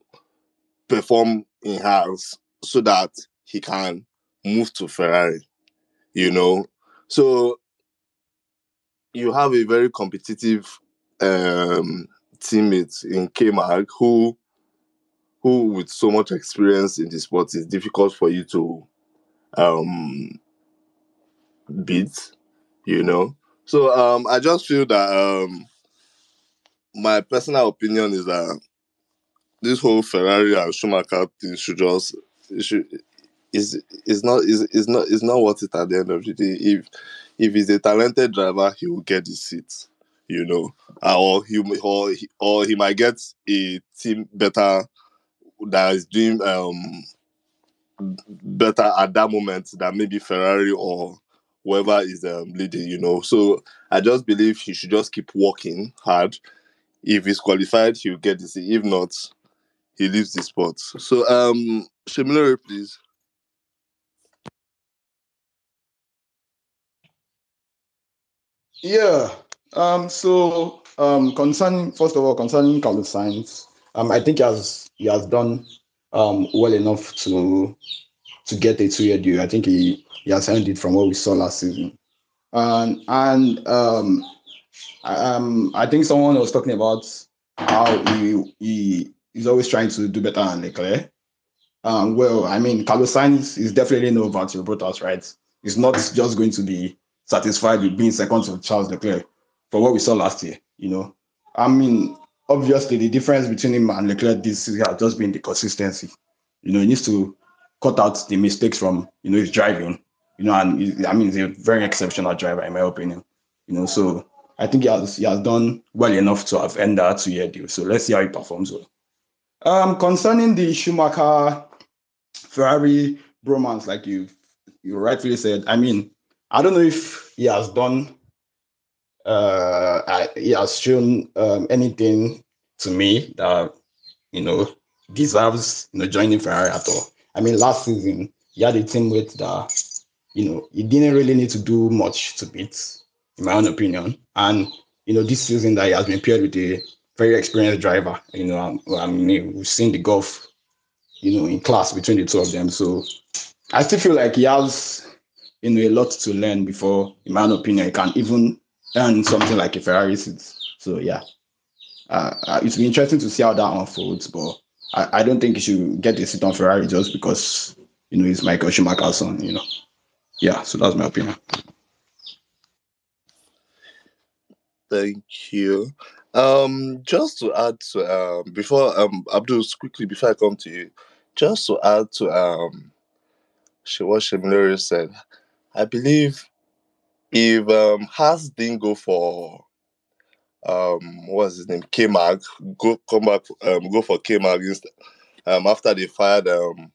perform in house so that he can move to Ferrari, you know. So you have a very competitive um, teammate in K-Mag who, who with so much experience in the sport, is difficult for you to um, beat, you know. So um, I just feel that um, my personal opinion is that this whole Ferrari and Schumacher thing should just it should is is not is is not is not worth it at the end of the day. If if he's a talented driver, he will get his seat, you know, or he or he, or he might get a team better that is doing um better at that moment than maybe Ferrari or whoever is um, leading, you know. So I just believe he should just keep working hard. If he's qualified, he'll get the seat. If not, he leaves the spot. So, um, Shemilore, please. Yeah. Um. So, um, concerning first of all, concerning Carlos Sainz, um, I think he has he has done um well enough to to get a two-year deal. I think he he has earned it from what we saw last season, and and um. Um, I think someone was talking about how he he is always trying to do better than Leclerc. Um, well, I mean, Carlos Sainz is definitely no Valtteri Bottas, right? He's not just going to be satisfied with being second to Charles Leclerc for what we saw last year, you know. I mean, obviously, the difference between him and Leclerc this year has just been the consistency. You know, he needs to cut out the mistakes from, you know, his driving. You know, and he, I mean, he's a very exceptional driver, in my opinion. You know, so I think he has, he has done well enough to have ended that two-year deal. So let's see how he performs well. Um, concerning the Schumacher Ferrari bromance, like you you rightfully said, I mean, I don't know if he has done, uh, I, he has shown um, anything to me that, you know, deserves, you know, joining Ferrari at all. I mean, last season, he had a teammate that, you know, he didn't really need to do much to beat, in my own opinion. And, you know, this season that he has been paired with a very experienced driver, you know, I, I mean, we've seen the gulf, you know, in class between the two of them. So I still feel like he has, you know, a lot to learn before, in my own opinion, he can even earn something like a Ferrari seat. So, yeah, uh, uh, it's been interesting to see how that unfolds, but I, I don't think he should get a seat on Ferrari just because, you know, he's Michael Schumacher's son, you know. Yeah, so that's my opinion. Thank you. Um, just to add to, um, before, um, Abdul, quickly, before I come to you, just to add to um, what Shemilere said, I believe if um, Haas didn't go for, um, what's his name, K-Mag, go, come back, um, go for K-Mag instead, um, after they fired um,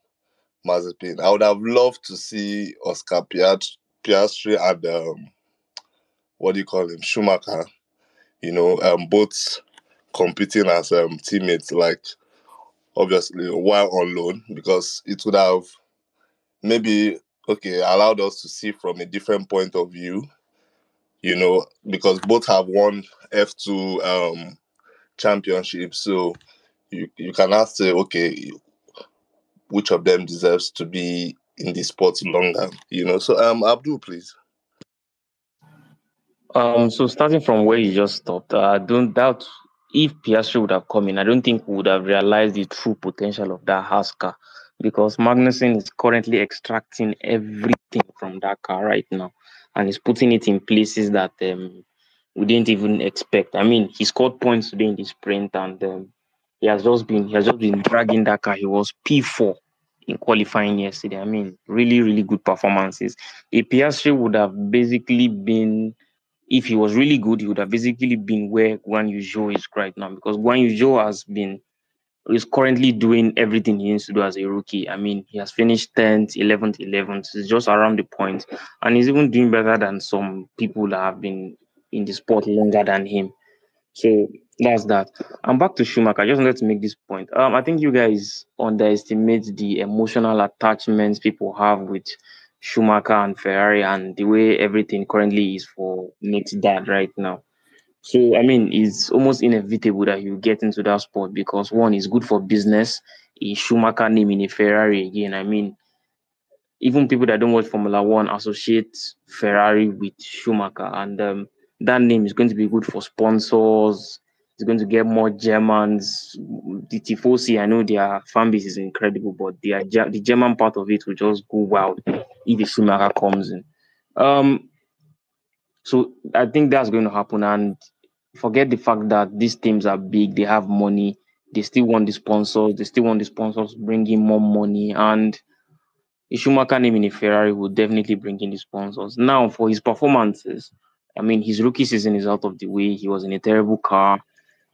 Mazepin, I would have loved to see Oscar Piastri, Piastri and, um, what do you call him, Schumacher, you know, um, both competing as um, teammates, like, obviously, while on loan, because it would have maybe, okay, allowed us to see from a different point of view, you know, because both have won F two um, championship, so you, you can ask, okay, which of them deserves to be in the sport longer, you know? So, um, Abdul, please. Um, so starting from where you just stopped, uh, I don't doubt if Piastri would have come in, I don't think we would have realized the true potential of that Haas car, because Magnussen is currently extracting everything from that car right now, and he's putting it in places that um, we didn't even expect. I mean, he scored points today in the sprint, and um, he has just been he has just been dragging that car. He was P four in qualifying yesterday. I mean, really, really good performances. If Piastri would have basically been If he was really good, he would have basically been where Guan Yu Zhou is right now, because Guan Yu Zhou has been, is currently doing everything he needs to do as a rookie. I mean, he has finished tenth, eleventh, eleventh. He's just around the point, and he's even doing better than some people that have been in the sport longer than him. So that's that. And back to Schumacher, I just wanted to make this point. Um, I think you guys underestimate the emotional attachments people have with Schumacher and Ferrari, and the way everything currently is for Nick's dad right now. So, I mean, it's almost inevitable that you get into that sport, because one, is good for business. Is Schumacher name in a Ferrari again? I mean, even people that don't watch Formula One associate Ferrari with Schumacher, and um, that name is going to be good for sponsors. It's going to get more Germans. The Tifosi, I know their fan base is incredible, but the, the German part of it will just go wild if the Schumacher comes in. Um, so I think that's going to happen. And forget the fact that these teams are big. They have money. They still want the sponsors. They still want the sponsors bringing more money. And the Schumacher name in a Ferrari will definitely bring in the sponsors. Now, for his performances, I mean, his rookie season is out of the way. He was in a terrible car.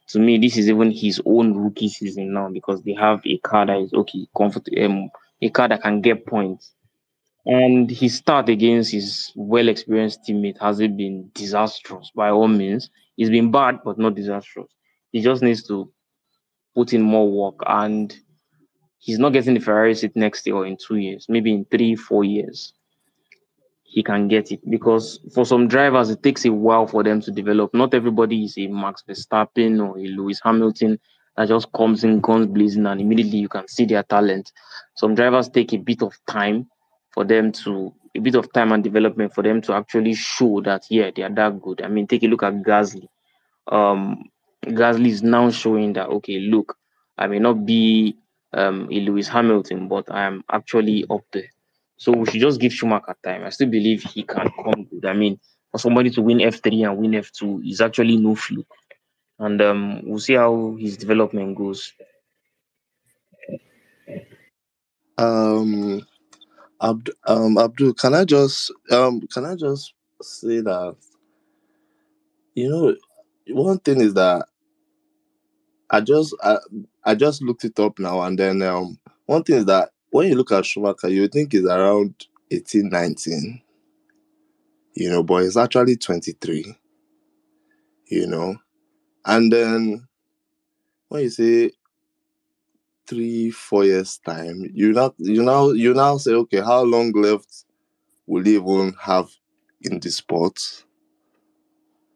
To me, this is even his own rookie season now, because they have a car that is okay, comfort, um, a car that can get points. And his start against his well-experienced teammate hasn't been disastrous by all means. It's been bad, but not disastrous. He just needs to put in more work, and he's not getting the Ferrari seat next year or in two years, maybe in three, four years. He can get it, because for some drivers, it takes a while for them to develop. Not everybody is a Max Verstappen or a Lewis Hamilton that just comes in guns blazing and immediately you can see their talent. Some drivers take a bit of time for them to, a bit of time and development for them to actually show that, yeah, they are that good. I mean, take a look at Gasly. Um, Gasly is now showing that, okay, look, I may not be um, a Lewis Hamilton, but I am actually up there. So we should just give Schumacher time. I still believe he can come good. I mean, for somebody to win F three and win F two is actually no fluke. And um, we'll see how his development goes. Um, Abd- um, Abdul, can I just um, can I just say that, you know, one thing is that I just I, I just looked it up now, and then um, one thing is that when you look at Schumacher, you think he's around eighteen, nineteen, you know, but he's actually twenty-three, you know. And then when you say three, four years time, you not you now you now say, okay, how long left will he even have in the sport?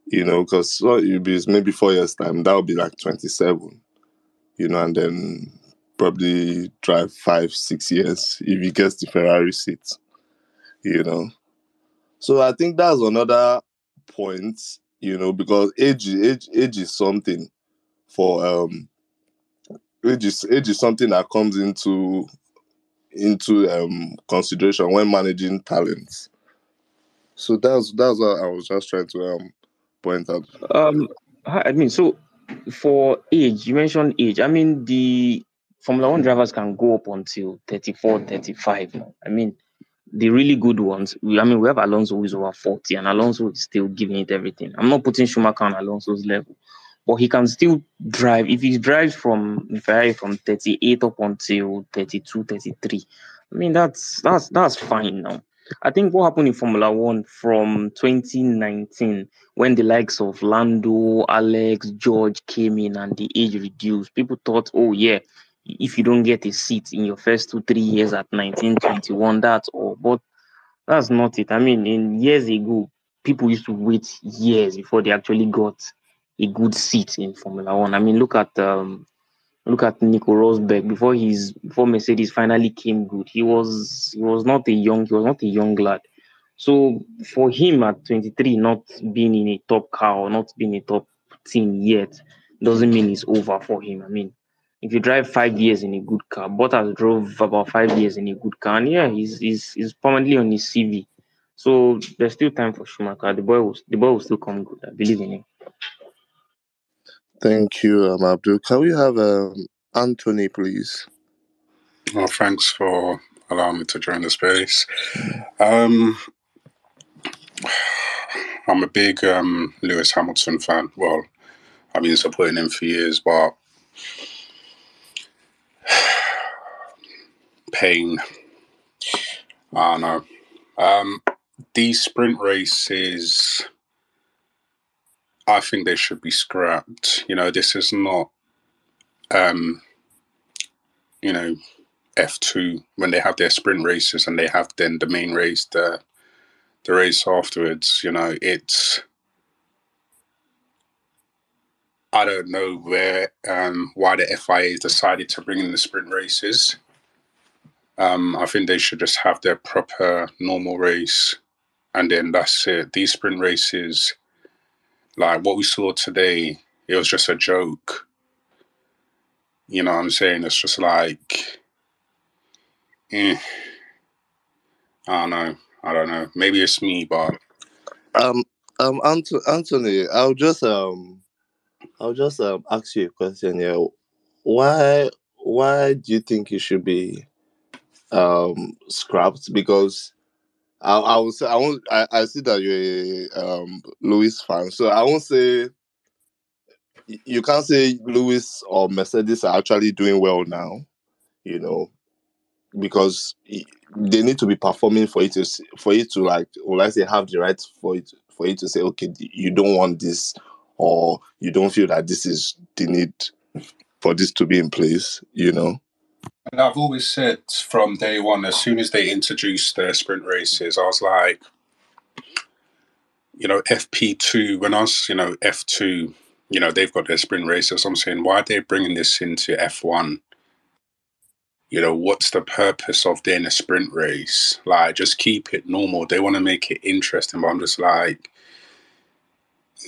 You know, because well, it'll be maybe four years time, that'll be like twenty-seven, you know, and then probably drive five, six years if he gets the Ferrari seat, you know. So I think that's another point, you know, because age, age, age is something for um, age is age is something that comes into into um consideration when managing talents. So that's that's what I was just trying to um point out. Um, I mean, so for age, you mentioned age. I mean, the Formula One drivers can go up until thirty-four, thirty-five. I mean, the really good ones, we, I mean, we have Alonso who's over forty, and Alonso is still giving it everything. I'm not putting Schumacher on Alonso's level, but he can still drive. If he drives from Ferrari from thirty-eight up until thirty-two, thirty-three, I mean, that's that's that's fine now. I think what happened in Formula One from twenty nineteen, when the likes of Lando, Alex, George came in and the age reduced, people thought, oh, yeah, if you don't get a seat in your first two, three years at nineteen, twenty-one, that's all. But that's not it. I mean, in years ago, people used to wait years before they actually got a good seat in Formula One. I mean, look at um, look at Nico Rosberg. Before his before Mercedes finally came good, he was he was not a young he was not a young lad. So for him at twenty-three, not being in a top car or not being a top team yet doesn't mean it's over for him. I mean, if you drive five years in a good car, Bottas drove about five years in a good car, and yeah, he's he's, he's permanently on his C V. So there's still time for Schumacher. The boy will the boy will still come good. I believe in him. Thank you, um, Abdul. Can we have um, Anthony, please? Well, thanks for allowing me to join the space. Um, I'm a big um, Lewis Hamilton fan. Well, I've been supporting him for years, but pain. I know. Um, these sprint races, I think they should be scrapped. You know, this is not, um, you know, F two, when they have their sprint races and they have then the main race, the, the race afterwards. You know, it's, I don't know where, um, why the F I A has decided to bring in the sprint races. Um, I think they should just have their proper normal race, and then that's it. These sprint races, like what we saw today, it was just a joke. You know what I'm saying? It's just like, eh. I don't know. I don't know. Maybe it's me, but um, um, Anthony, I'll just um, I'll just um, ask you a question here. Why, why do you think it should be um scrapped? Because I, I will say I won't. I, I see that you're a um, Lewis fan, so I won't say you can't say Lewis or Mercedes are actually doing well now, you know, because they need to be performing for it to for it to like, well, I say have the right for it for it to say, okay, you don't want this, or you don't feel that this is the need for this to be in place, you know. And I've always said from day one, as soon as they introduced their sprint races, I was like, you know, F P two, when I was, you know, F two, you know, they've got their sprint races. I'm saying, why are they bringing this into F one? You know, what's the purpose of doing a sprint race? Like, just keep it normal. They want to make it interesting, but I'm just like,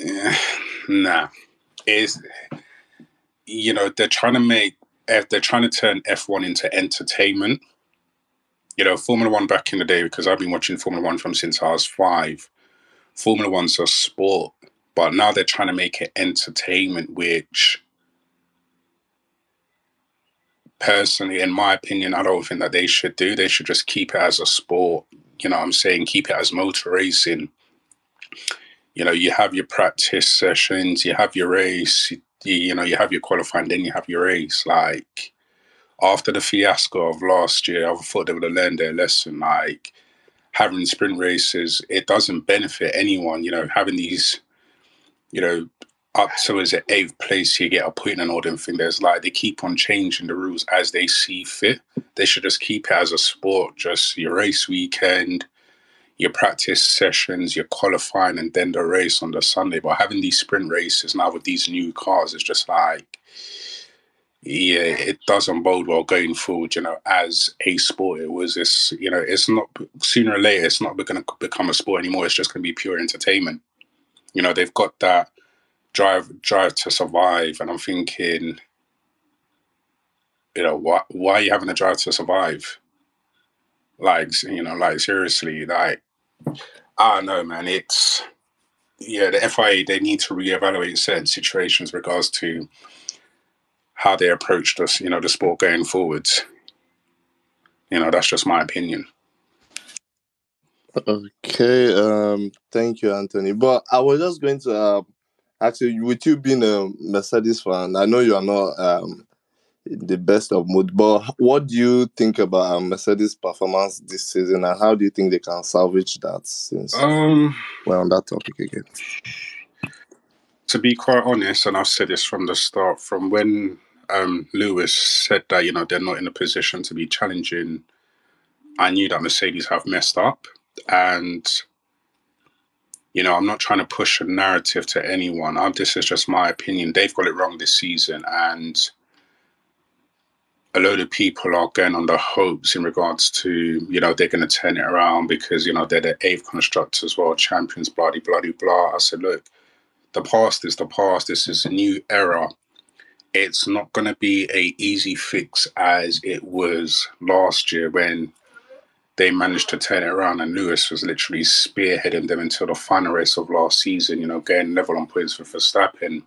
eh, nah. is, you know, they're trying to make, they're trying to turn F one into entertainment. You know, Formula One back in the day, because I've been watching Formula One from since I was five. Formula One's a sport, but now they're trying to make it entertainment, which personally, in my opinion, I don't think that they should do. They should just keep it as a sport. You know what I'm saying? Keep it as motor racing. You know, you have your practice sessions, you have your race, you, you know, you have your qualifying, then you have your race. Like, after the fiasco of last year, I thought they would have learned their lesson. Like, having sprint races, it doesn't benefit anyone. You know, having these, you know, up to, is it eighth place, you get a point and all them things. There's like, they keep on changing the rules as they see fit. They should just keep it as a sport, just your race weekend, your practice sessions, your qualifying, and then the race on the Sunday. But having these sprint races now with these new cars, it's just like, yeah, it doesn't bode well going forward, you know, as a sport. It was this, you know, it's not, sooner or later, it's not going to become a sport anymore. It's just going to be pure entertainment. You know, they've got that drive drive to survive. And I'm thinking, you know, why, why are you having a drive to survive? Like, you know, like, seriously, like, I don't know, man. It's, yeah, the F I A, they need to reevaluate certain situations in regards to how they approached us, you know, the sport going forwards. You know, that's just my opinion. Okay, um, thank you, Anthony. But I was just going to uh, ask you, with you being a Mercedes fan, I know you are not um, the best of mood, but what do you think about Mercedes' performance this season, and how do you think they can salvage that, since um, we're on that topic again? To be quite honest, and I've said this from the start, from when um, Lewis said that, you know, they're not in a position to be challenging, I knew that Mercedes have messed up. And, you know, I'm not trying to push a narrative to anyone. I'm, this is just my opinion. They've got it wrong this season. And a load of people are going on the hopes in regards to, you know, they're going to turn it around because, you know, they're the eighth constructors, world champions, bloody, bloody, blah. I said, look, the past is the past. This is a new era. It's not going to be a easy fix as it was last year when they managed to turn it around and Lewis was literally spearheading them until the final race of last season, you know, getting level on points with Verstappen.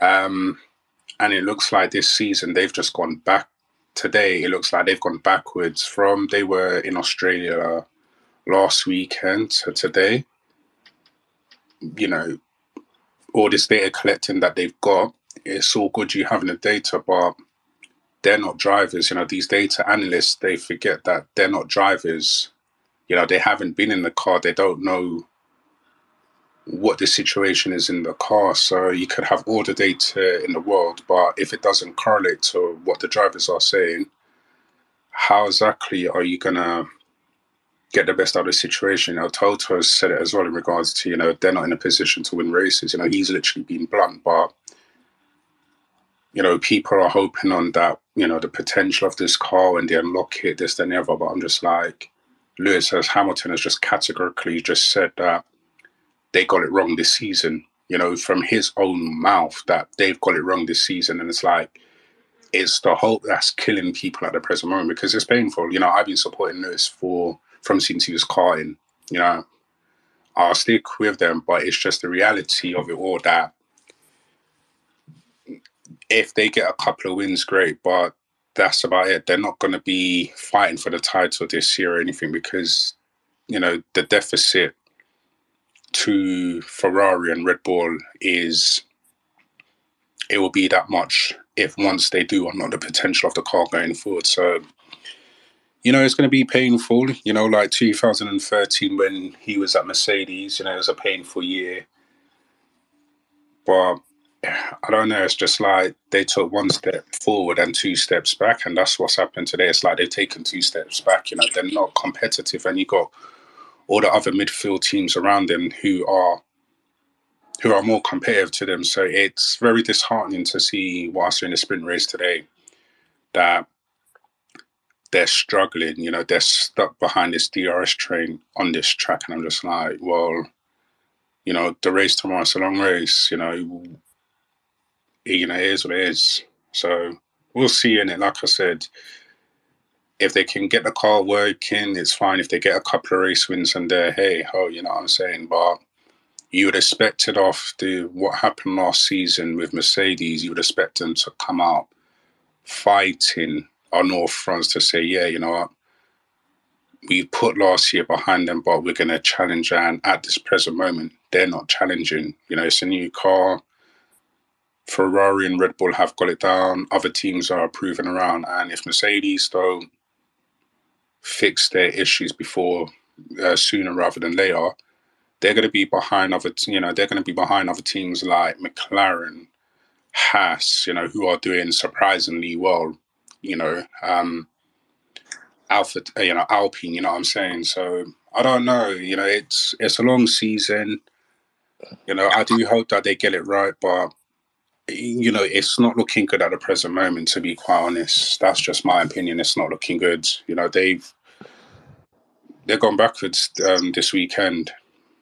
Um, and it looks like this season they've just gone back. Today, it looks like they've gone backwards from they were in Australia last weekend to today. You know, all this data collecting that they've got, it's all good you having the data, but they're not drivers. You know, these data analysts, they forget that they're not drivers. You know, they haven't been in the car. They don't know what the situation is in the car. So you could have all the data in the world, but if it doesn't correlate to what the drivers are saying, how exactly are you going to get the best out of the situation? You know, Toto has said it as well in regards to, you know, they're not in a position to win races. You know, he's literally been blunt, but, you know, people are hoping on that, you know, the potential of this car and they unlock it, this, then the other. But I'm just like, Lewis says, Hamilton has just categorically just said that they got it wrong this season, you know, from his own mouth that they've got it wrong this season. And it's like, it's the hope that's killing people at the present moment because it's painful. You know, I've been supporting Lewis for, from since he was karting, you know, I'll stick with them, but it's just the reality of it all that if they get a couple of wins, great, but that's about it. They're not going to be fighting for the title this year or anything because, you know, the deficit to Ferrari and Red Bull is, it will be that much if once they do unlock the potential of the car going forward. So, you know, it's going to be painful. You know, like two thousand thirteen when he was at Mercedes, you know, it was a painful year. But I don't know, it's just like they took one step forward and two steps back, and that's what's happened today. It's like they've taken two steps back, you know, they're not competitive, and you got all the other midfield teams around them who are who are more competitive to them. So it's very disheartening to see what I saw in the sprint race today, that they're struggling, you know, they're stuck behind this D R S train on this track, and I'm just like, well, you know, the race tomorrow is a long race, you know, you know, it is what it is. So we'll see in it. Like I said, if they can get the car working, it's fine. If they get a couple of race wins and they're, hey, ho, you know what I'm saying? But you would expect it off the what happened last season with Mercedes. You would expect them to come out fighting on all fronts to say, yeah, you know what? We put last year behind them, but we're going to challenge. And at this present moment, they're not challenging. You know, it's a new car. Ferrari and Red Bull have got it down. Other teams are proving around. And if Mercedes don't fix their issues before uh, sooner rather than later, they're going to be behind other. You know, they're going to be behind other teams like McLaren, Haas. You know, who are doing surprisingly well. You know. Um, Alpha, you know, Alpine, you know what I'm saying? So I don't know, you know, it's it's a long season. You know, I do hope that they get it right, but, you know, it's not looking good at the present moment, to be quite honest. That's just my opinion. It's not looking good. You know, they've, they've gone backwards um, this weekend,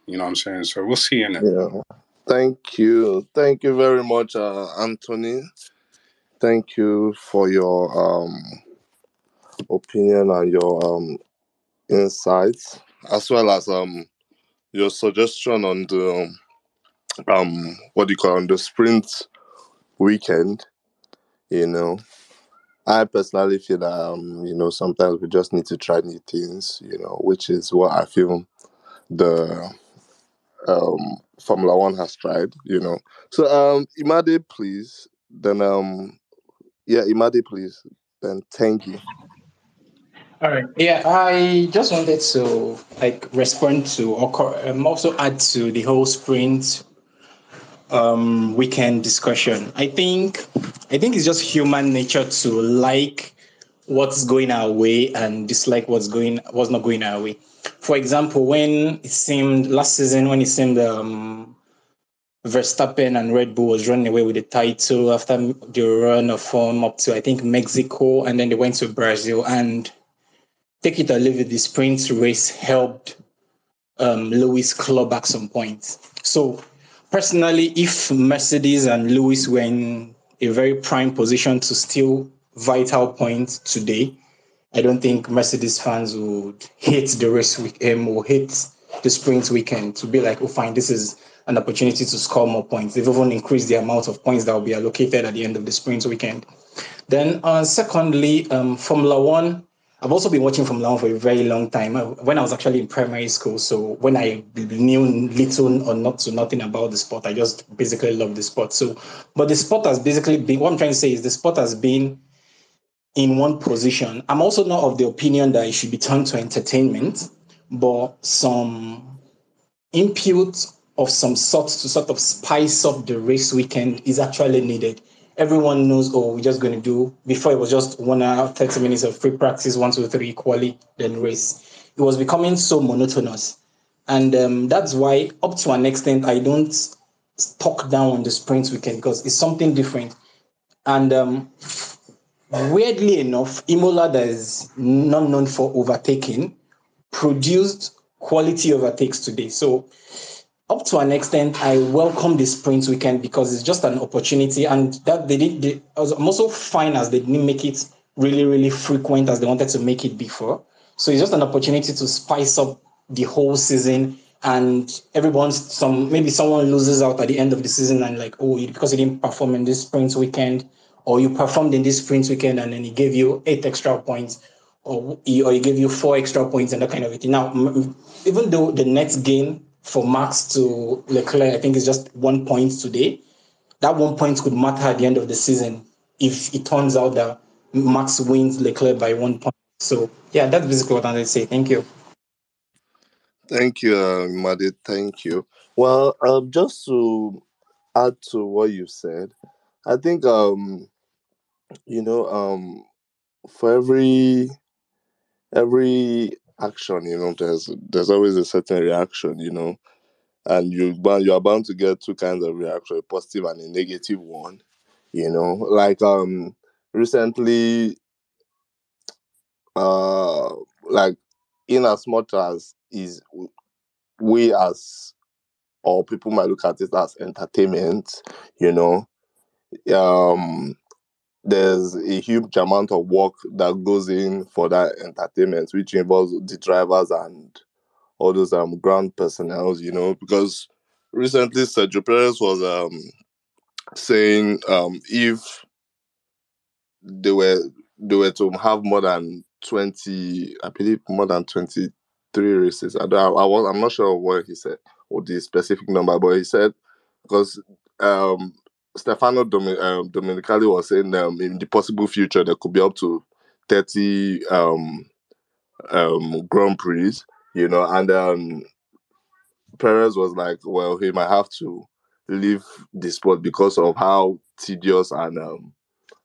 you know what I'm saying? So we'll see, innit? Yeah. Thank you. Thank you very much, uh, Anthony. Thank you for your... Um... opinion and your um insights, as well as um your suggestion on the um what do you call it, on the sprint weekend. You know, I personally feel that um you know, sometimes we just need to try new things, you know, which is what I feel the um Formula One has tried, you know. So um Imade, please, then um yeah, Imade, please, then thank you. All right. Yeah, I just wanted to like respond to or um, also add to the whole sprint um, weekend discussion. I think, I think it's just human nature to like what's going our way and dislike what's going, what's not going our way. For example, when it seemed last season, when it seemed um, Verstappen and Red Bull was running away with the title after the run of form up to I think Mexico, and then they went to Brazil and. Take it or leave it, the sprint race helped um, Lewis claw back some points. So, personally, if Mercedes and Lewis were in a very prime position to steal vital points today, I don't think Mercedes fans would hate the race week, um, or hate the sprint weekend to be like, oh, fine, this is an opportunity to score more points. They've even increased the amount of points that will be allocated at the end of the sprint weekend. Then, uh, secondly, um, Formula One. I've also been watching Formula One for a very long time. When I was actually in primary school, so when I knew little or not to nothing about the sport, I just basically loved the sport. So, but the sport has basically been, what I'm trying to say is the sport has been in one position. I'm also not of the opinion that it should be turned to entertainment, but some input of some sort to sort of spice up the race weekend is actually needed. Everyone knows, oh, we're just going to do, before it was just one hour, thirty minutes of free practice, one, two, three, quali, then race. It was becoming so monotonous. And um, that's why, up to an extent, I don't talk down on the sprint weekend because it's something different. And um, weirdly enough, Imola, that is not known for overtaking, produced quality overtakes today. So, up to an extent, I welcome the sprint weekend because it's just an opportunity, and that they did. They, I'm also fine as they didn't make it really, really frequent as they wanted to make it before. So it's just an opportunity to spice up the whole season, and everyone's some maybe someone loses out at the end of the season and like, oh, because you didn't perform in this sprint weekend, or you performed in this sprint weekend and then he gave you eight extra points, or he, or he gave you four extra points and that kind of thing. Now, even though the next game. For Max to Leclerc, I think it's just one point today. That one point could matter at the end of the season if it turns out that Max wins Leclerc by one point. So, yeah, that's basically what I wanted to say. Thank you. Thank you, uh, Madi. Thank you. Well, um, just to add to what you said, I think, um, you know, um, for every every... action, you know, there's there's always a certain reaction, you know, and you you are bound to get two kinds of reaction, a positive and a negative one, you know. Like um recently, uh, like in as much as is we as or people might look at it as entertainment, you know, um, there's a huge amount of work that goes in for that entertainment, which involves the drivers and all those um, ground personnel, you know, because recently Sergio Perez was um, saying um, if they were they were to have more than twenty, I believe more than twenty-three races. I don't, I was, I'm not sure what he said or the specific number, but he said because um, Stefano Domin- um, Domenicali was saying um, in the possible future there could be up to thirty um, um, Grand Prix, you know, and um, Perez was like, well, he might have to leave the sport because of how tedious and um,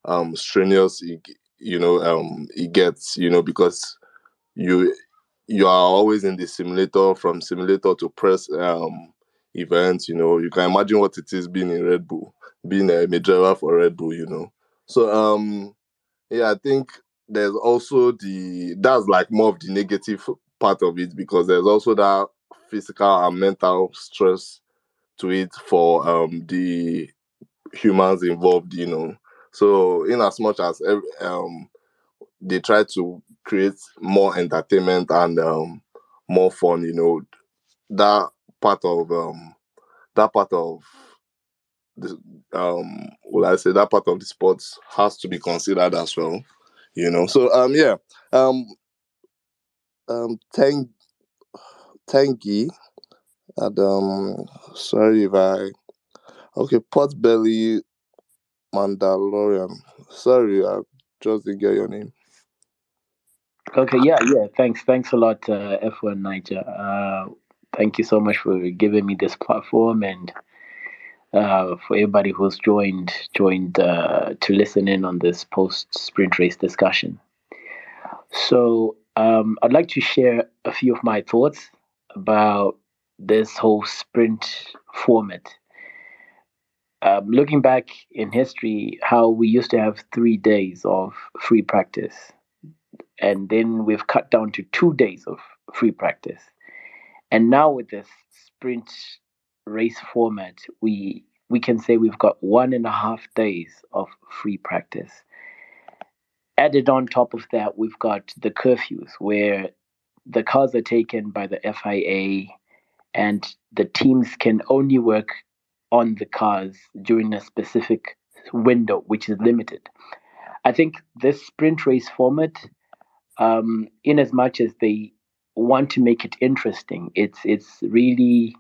um, strenuous it, you know, um, it gets, you know, because you you are always in the simulator, from simulator to press um, events, you know. You can imagine what it is being in Red Bull, being a driver for Red Bull, you know. So, um, yeah, I think there's also the, that's like more of the negative part of it, because there's also that physical and mental stress to it for um, the humans involved, you know. So in as much as um, they try to create more entertainment and um, more fun, you know, that part of um, that part of the um, will I say that part of the sports has to be considered as well, you know. So um, yeah, um, um, thank, thank you, and um, sorry if I okay, Potbelly Mandalorian. Sorry, I just didn't get your name. Okay, yeah, yeah. Thanks, thanks a lot, uh, F one Niger. Uh, thank you so much for giving me this platform, and uh, for everybody who's joined joined uh, to listen in on this post-sprint race discussion. So, um, I'd like to share a few of my thoughts about this whole sprint format. Um, looking back in history, how we used to have three days of free practice, and then we've cut down to two days of free practice. And now with this sprint race format, we we can say we've got one and a half days of free practice. Added on top of that, we've got the curfews where the cars are taken by the F I A and the teams can only work on the cars during a specific window, which is limited. I think this sprint race format, um, in as much as they want to make it interesting, it's it's really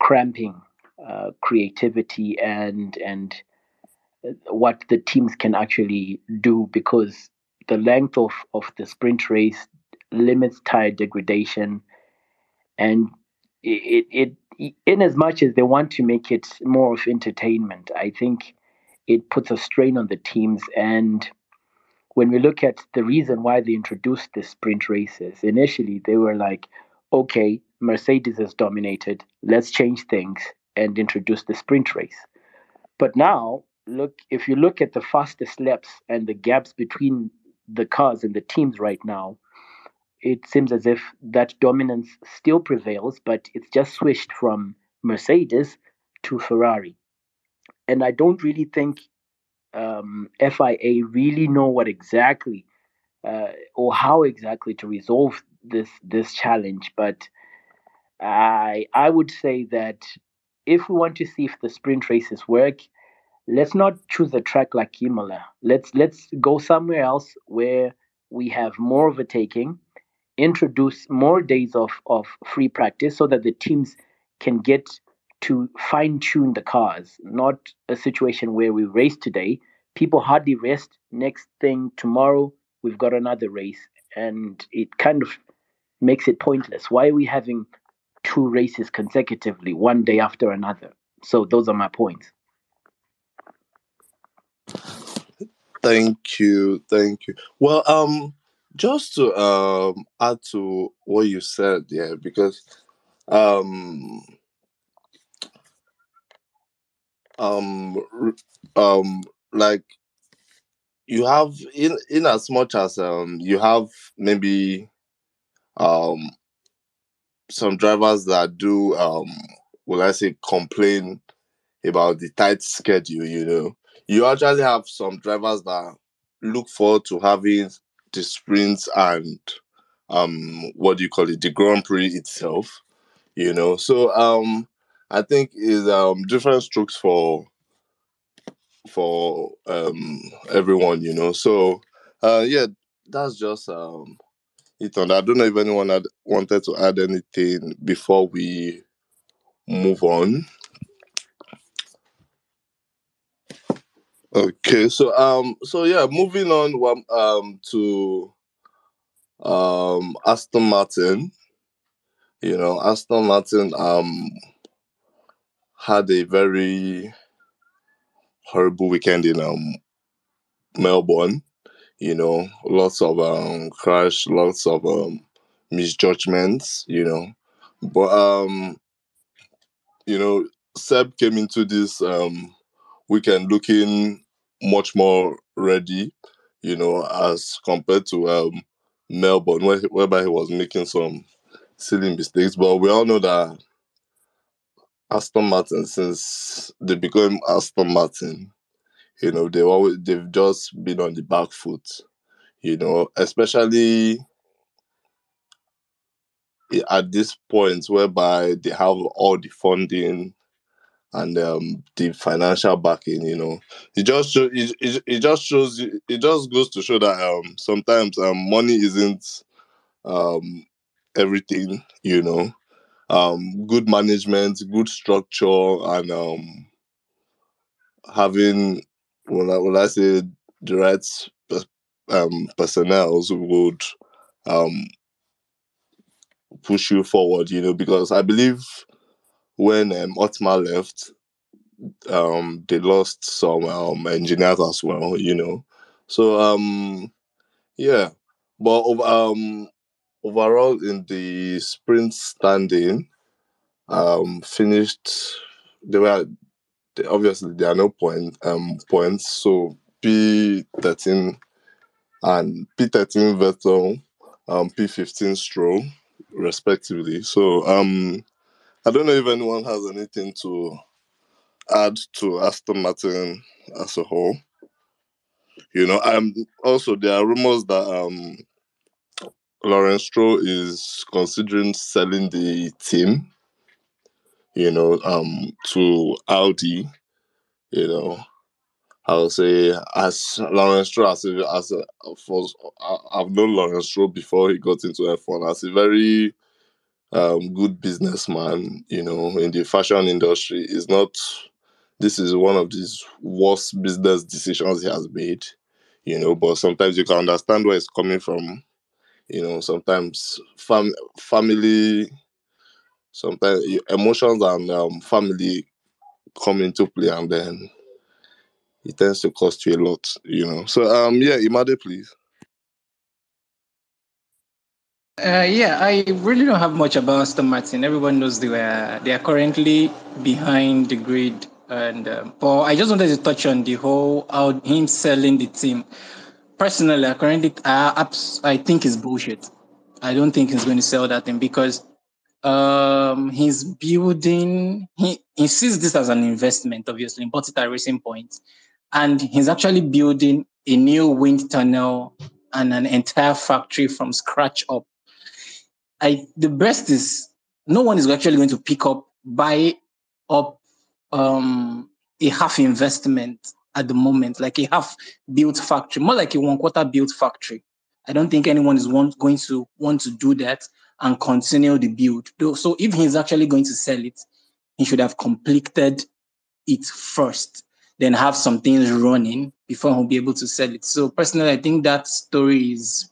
cramping uh, creativity and and what the teams can actually do, because the length of, of the sprint race limits tire degradation, and it it in as much as they want to make it more of entertainment, I think it puts a strain on the teams. And when we look at the reason why they introduced the sprint races, initially they were like, okay, Mercedes has dominated, let's change things and introduce the sprint race. But now, look, if you look at the fastest laps and the gaps between the cars and the teams right now, it seems as if that dominance still prevails, but it's just switched from Mercedes to Ferrari. And I don't really think um, F I A really know what exactly uh, or how exactly to resolve this this challenge. But I I would say that if we want to see if the sprint races work, let's not choose a track like Imola. Let's let's go somewhere else where we have more overtaking, introduce more days of, of free practice so that the teams can get to fine-tune the cars, not a situation where we race today, people hardly rest, next thing tomorrow we've got another race, and it kind of makes it pointless. Why are we having two races consecutively, one day after another? So those are my points. Thank you, thank you. Well, um, just to um, add to what you said, yeah, because um, um, um, like you have in in as much as um you have maybe um some drivers that do um will I say complain about the tight schedule, you know, you actually have some drivers that look forward to having the sprints and um, what do you call it, the Grand Prix itself, you know. So um, I think is um, different strokes for for um, everyone, you know. So uh, yeah, that's just um, it. On I don't know if anyone had wanted to add anything before we move on. Okay, so um, so yeah, moving on um to um Aston Martin. You know, Aston Martin um had a very horrible weekend in um Melbourne. You know, lots of um crash, lots of um misjudgments. You know, but um, you know, Seb came into this um. weekend looking much more ready, you know, as compared to um, Melbourne, where, whereby he was making some silly mistakes. But we all know that Aston Martin, since they became Aston Martin, you know, they always they've just been on the back foot, you know, especially at this point whereby they have all the funding and um, the financial backing, you know. It just show, it, it, it just shows it just goes to show that um sometimes um money isn't um everything, you know. Um good management, good structure, and um having well I will I say the right um personnel would um push you forward, you know, because I believe when um, Otmar left, um, they lost some um, engineers as well, you know. So, um, yeah. But um, overall, in the sprint standing, um, finished. They were they, obviously there are no point um, points. So P thirteen and P thirteen Vettel, um, P fifteen Stroll, respectively. So um. I don't know if anyone has anything to add to Aston Martin as a whole. You know, um, also there are rumors that um, Lawrence Stroll is considering selling the team, you know, um, to Audi. You know, I would say as Lawrence Stroll, as, a, as a, for, I've known Lawrence Stroll before he got into F one as a very Um, good businessman, you know, in the fashion industry. Is not, this is one of these worst business decisions he has made, you know, but sometimes you can understand where it's coming from, you know, sometimes fam- family, sometimes emotions and um, family come into play, and then it tends to cost you a lot, you know. So, um, yeah, Imade, please. Uh, yeah, I really don't have much about Aston Martin. Everyone knows they were they are currently behind the grid, and um, but I just wanted to touch on the whole how him selling the team. Personally, I currently I, I think it's bullshit. I don't think he's going to sell that thing because um, he's building. He, he sees this as an investment, obviously, bought it at a racing point, and he's actually building a new wind tunnel and an entire factory from scratch up. I, the best is no one is actually going to pick up, buy up um, a half investment at the moment, like a half built factory, more like a one quarter built factory. I don't think anyone is want, going to want to do that and continue the build. So if he's actually going to sell it, he should have completed it first, then have some things running before he'll be able to sell it. So personally, I think that story is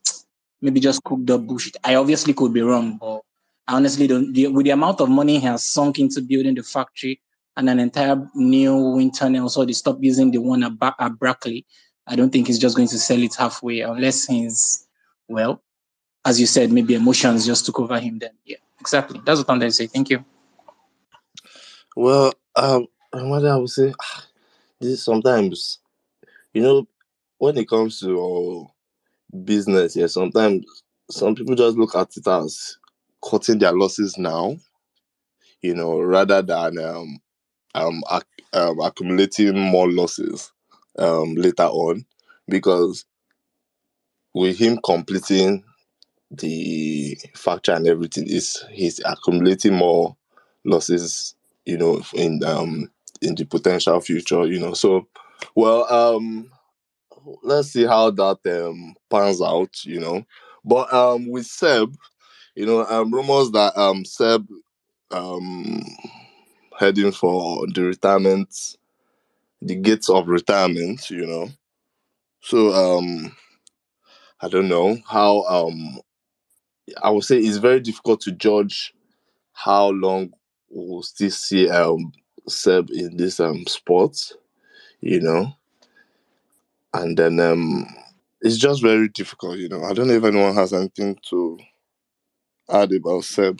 maybe just cooked up bullshit. I obviously could be wrong, but I honestly don't. The, with the amount of money he has sunk into building the factory and an entire new wind tunnel, so they stopped using the one at, ba- at Brackley, I don't think he's just going to sell it halfway unless he's, well, as you said, maybe emotions just took over him then. Yeah, exactly. That's what I'm going to say. Thank you. Well, um, what I would say, this sometimes, you know, when it comes to Uh, business, yeah, sometimes some people just look at it as cutting their losses now, you know, rather than um, um, ac- um accumulating more losses um, later on, because with him completing the factory and everything, is he's accumulating more losses, you know, in um in the potential future, you know. So, well, um, let's see how that um pans out, you know. But um, with Seb, you know, um, rumors that um Seb um heading for the retirement, the gates of retirement, you know. So um, I don't know how um. I would say it's very difficult to judge how long we'll still see um, Seb in this um, sport, you know. And then um, it's just very difficult, you know. I don't know if anyone has anything to add about Seb.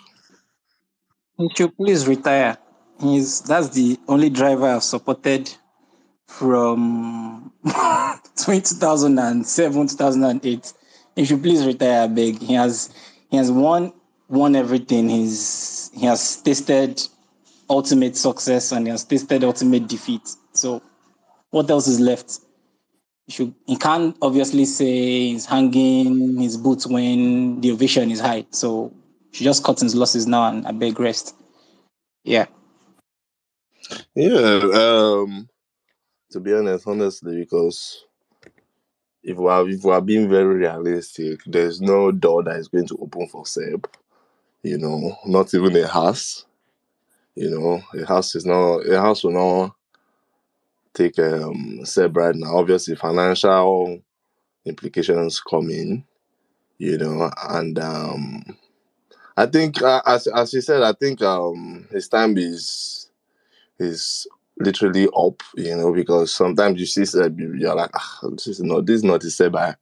He should please retire. He's, that's the only driver I've supported from two thousand seven, two thousand eight. He should please retire, I beg. He has... He has won won everything. He's he has tasted ultimate success and he has tasted ultimate defeat. So what else is left? He should he can't obviously say he's hanging his boots when the ovation is high. So he should just cut his losses now and I beg rest. Yeah. Yeah. Um to be honest, honestly, because If we, are, if we are being very realistic, there's no door that is going to open for Seb, you know, not even a Haas, you know, a Haas is not, a Haas will not take um, Seb right now. Obviously, financial implications come in, you know, and um, I think, uh, as as you said, I think um, his time is is. literally up, you know, because sometimes you see Seb, you're like, ah, this is not this is not the Seb I,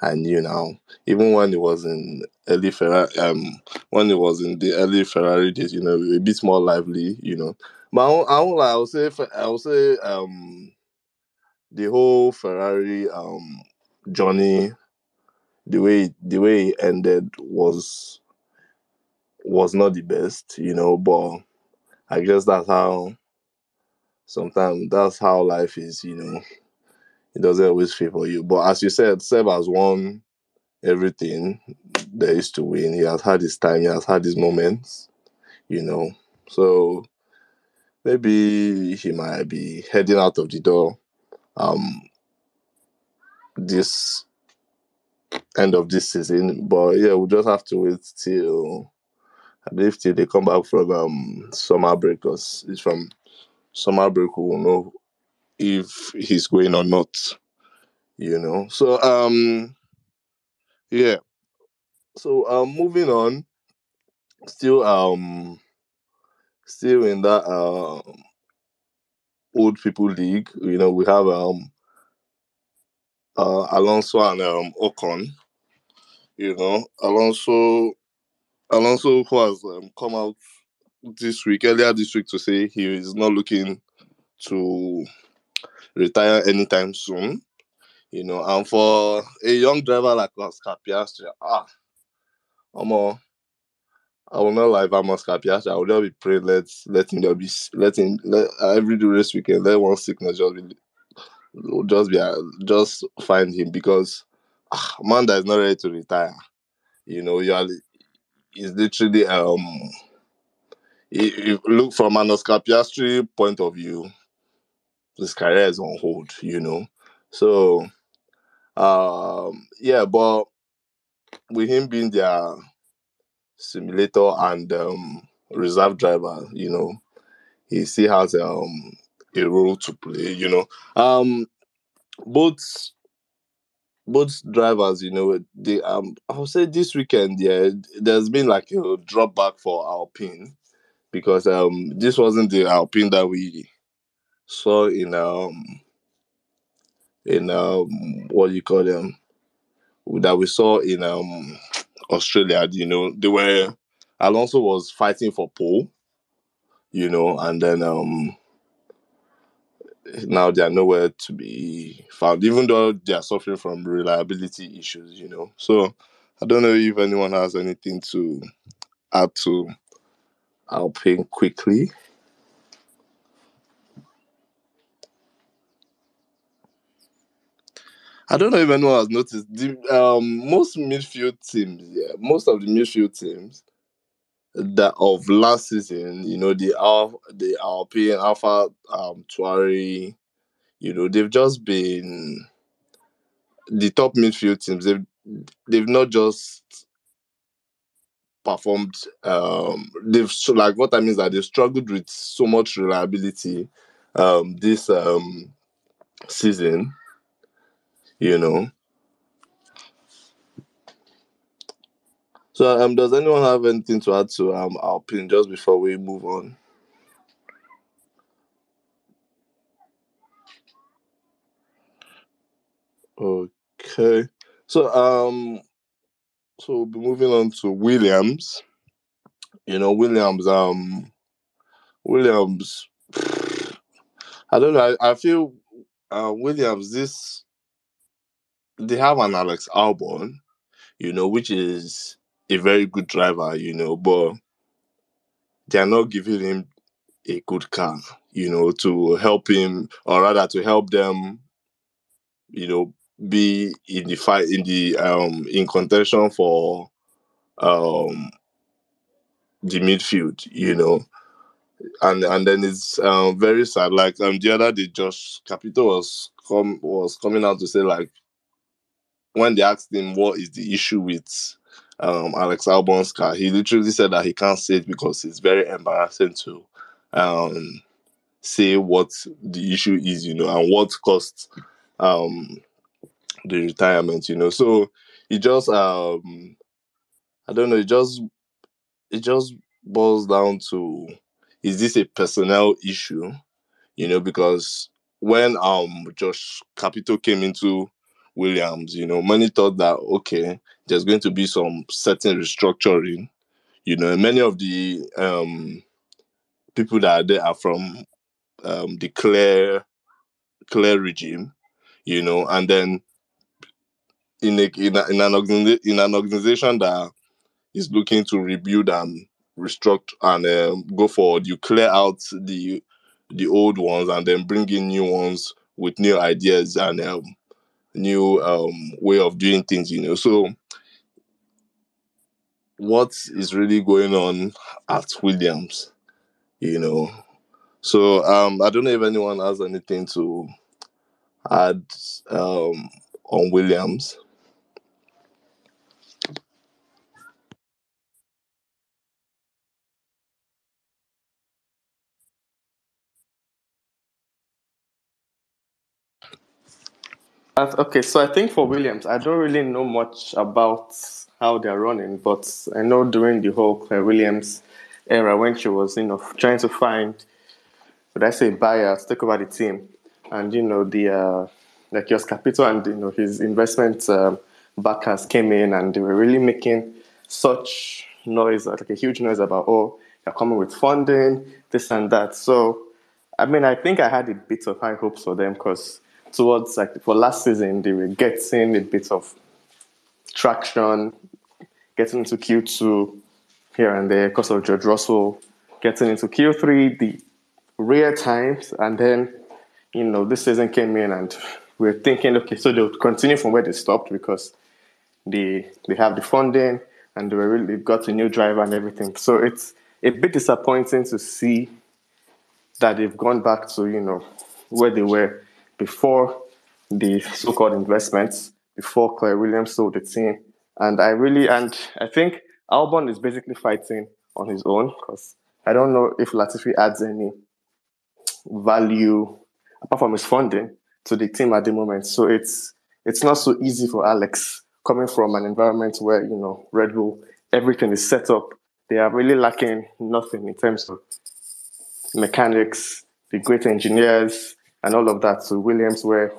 I knew now. Even when it was in early Ferrari, um, when it was in the early Ferrari days, you know, a bit more lively, you know. But I, I would, I would say, I would say, um, the whole Ferrari um journey, the way the way it ended was was not the best, you know. But I guess that's how. Sometimes that's how life is, you know. It doesn't always favor you. But as you said, Seb has won everything there is to win. He has had his time. He has had his moments, you know. So maybe he might be heading out of the door um, this end of this season. But, yeah, we'll just have to wait till, I believe, till they come back from um, summer break. Because it's from... Summer break will know if he's going or not, you know. So, um, yeah. So, um, moving on. Still, um, still in that uh, old people league, you know, we have um, uh, Alonso and um, Ocon. You know, Alonso, Alonso who has um, come out. This week, earlier this week, to say he is not looking to retire anytime soon, you know. And for a young driver like Oscar Piastri, ah, Omo, I will not lie, if I'm Oscar Piastri, I will not be praying. Let's let him be, let him let, every race weekend, let one sickness just be, just be, just find him, because ah, man, that is not ready to retire, you know. You are, is literally um. If you look from an Oscar Piastri point of view, his career is on hold, you know. So, um, yeah, but with him being their simulator and um, reserve driver, you know, he still has um, a role to play, you know. Um, both both drivers, you know, they um, I would say this weekend, yeah, there's been like a drop back for Alpine. Because um, this wasn't the Alpine that we saw in um in um what do you call them that we saw in um Australia. You know, they were Alonso was fighting for pole, you know, and then um now they are nowhere to be found, even though they are suffering from reliability issues, you know. So I don't know if anyone has anything to add to Alpine quickly. I don't know if anyone has noticed. The, um, most midfield teams, yeah, most of the midfield teams that of last season, you know, the Alpha, the Alpine, Alpha, um, Tuari, you know, they've just been the top midfield teams. They've they've not just performed. Um, they've so like what I mean is that they've struggled with so much reliability um, this um, season. You know. So, um, does anyone have anything to add to um Alpine just before we move on? Okay. So, um, so we'll be moving on to Williams. You know, Williams. Um, Williams. I don't know. I, I feel, uh, Williams. This. They have an Alex Albon, you know, which is a very good driver, you know, but they are not giving him a good car, you know, to help him, or rather to help them, you know, be in the fight, in the um in contention for um the midfield, you know. And and then it's um very sad. Like um the other day, Josh Capito was com- was coming out to say, like, when they asked him what is the issue with um, Alex Albon's car, he literally said that he can't say it because it's very embarrassing to um, say what the issue is, you know, and what caused um, the retirement, you know. So it just, um, I don't know, it just, it just boils down to, is this a personnel issue, you know? Because when um, Josh Capito came into Williams, you know, many thought that, okay, there's going to be some certain restructuring, you know, and many of the um, people that are there are from um, the Claire, Claire regime, you know, and then in a, in, a, in, an organi- in an organization that is looking to rebuild and restructure and um, go forward, you clear out the the old ones and then bring in new ones with new ideas and um, new um, way of doing things, you know. So what is really going on at Williams, you know? So um, I don't know if anyone has anything to add um, on Williams. Okay, so I think for Williams, I don't really know much about how they're running, but I know during the whole Claire Williams era, when she was, you know, trying to find, would I say, buyers, take over the team, and, you know, the uh, like Jost Capito and, you know, his investment um, backers came in, and they were really making such noise, like a huge noise about, oh, they're coming with funding, this and that. So, I mean, I think I had a bit of high hopes for them because towards, like, for last season, they were getting a bit of traction, getting into Q two here and there because of George Russell, getting into Q three, the rare times, and then, you know, this season came in and we we're thinking, okay, so they'll continue from where they stopped because they they have the funding and they were really got a new driver and everything. So it's a bit disappointing to see that they've gone back to, you know, where they were before the so-called investments, before Claire Williams sold the team. And I really, and I think Albon is basically fighting on his own because I don't know if Latifi adds any value apart from his funding to the team at the moment. So it's it's not so easy for Alex coming from an environment where, you know, Red Bull, everything is set up. They are really lacking nothing in terms of mechanics, the great engineers, and all of that. So Williams, where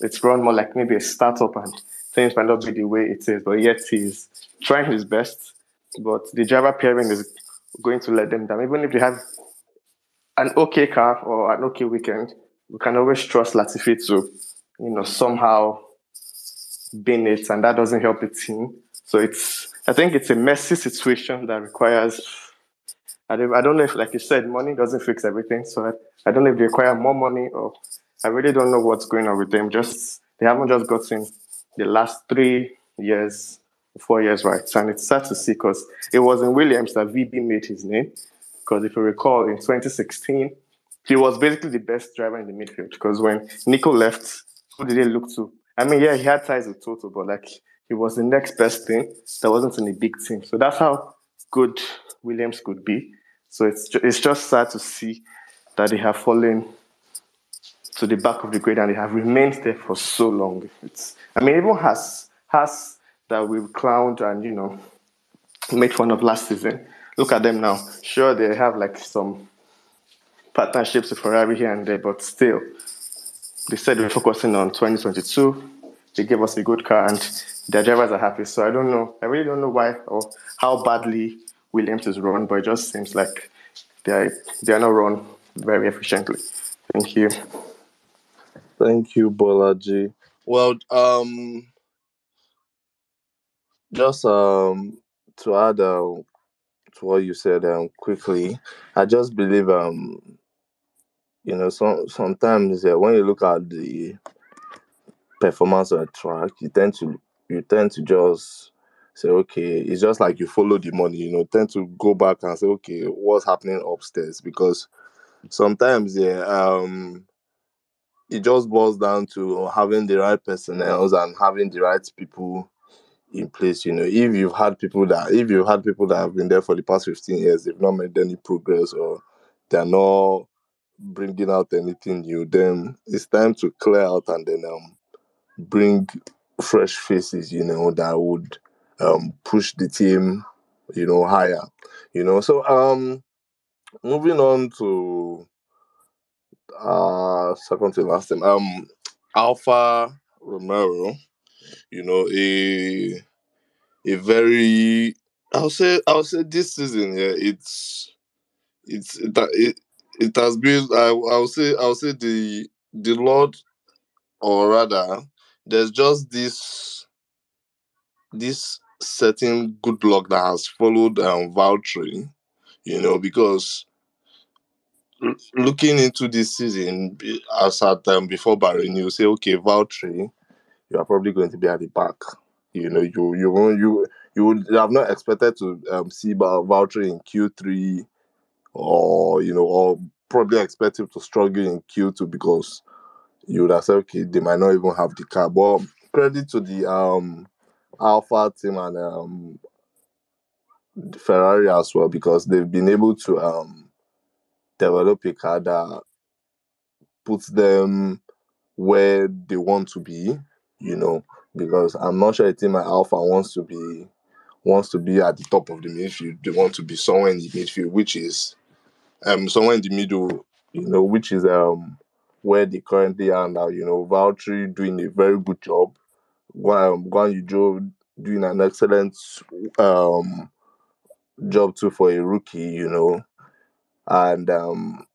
it's run more like maybe a startup and things might not be the way it is, but yet he's trying his best. But the driver pairing is going to let them down. Even if they have an okay car or an okay weekend, we can always trust Latifi to, you know, somehow bin it, and that doesn't help the team. So it's, I think it's a messy situation that requires, I don't, I don't know if, like you said, money doesn't fix everything. So I, I don't know if they require more money, or I really don't know what's going on with them. Just, they haven't just gotten the last three years, four years right. And it's sad to see, because it was in Williams that V B made his name. Because if you recall, in twenty sixteen, he was basically the best driver in the midfield. Because when Nico left, who did he look to? I mean, yeah, he had ties with Toto, but like he was the next best thing that wasn't in the big team. So that's how good Williams could be. So it's ju- it's just sad to see that they have fallen to the back of the grid and they have remained there for so long. It's, I mean, even Haas, Haas that we clowned and, you know, made fun of last season. Look at them now. Sure, they have like some partnerships with Ferrari here and there, but still, they said we're focusing on twenty twenty-two. They gave us a good car and their drivers are happy. So I don't know. I really don't know why or how badly Williams is run, but it just seems like they are, they are not run very efficiently. Thank you. Thank you, Bolaji. Well, um, just um, to add uh, to what you said um, quickly, I just believe, um, you know, some, sometimes uh, when you look at the performance on a track, you tend to you tend to just say, okay, it's just like you follow the money, you know, tend to go back and say, okay, what's happening upstairs? Because sometimes, yeah, um, it just boils down to having the right personnel and having the right people in place. You know, if you've had people that if you've had people that have been there for the past fifteen years, they've not made any progress or they're not bringing out anything new, then it's time to clear out and then um, bring fresh faces, you know, that would um, push the team, you know, higher, you know. So um, moving on to uh second to last time, um Alfa Romeo, you know, a a very I'll say I'll say this season, yeah, it's it's it it, it has been I I'll say I'll say the the Lord, or rather there's just this this certain good luck that has followed um Valtteri, you know, because looking into this season, as at um, before Bahrain, you say, okay, Valtteri, you are probably going to be at the back. You know, you you you you would have not expected to um, see Valtteri in Q three, or you know, or probably expect him to struggle in Q two, because you would have said, okay, they might not even have the car. But credit to the um, Alpha team and um, Ferrari as well, because they've been able to um. develop a car that puts them where they want to be, you know, because I'm not sure a team like Alpha wants to be wants to be at the top of the midfield. They want to be somewhere in the midfield, which is um somewhere in the middle, you know, which is um where they currently are now. You know, Valtteri doing a very good job, Guan Yujo doing an excellent um job too for a rookie, you know. And um,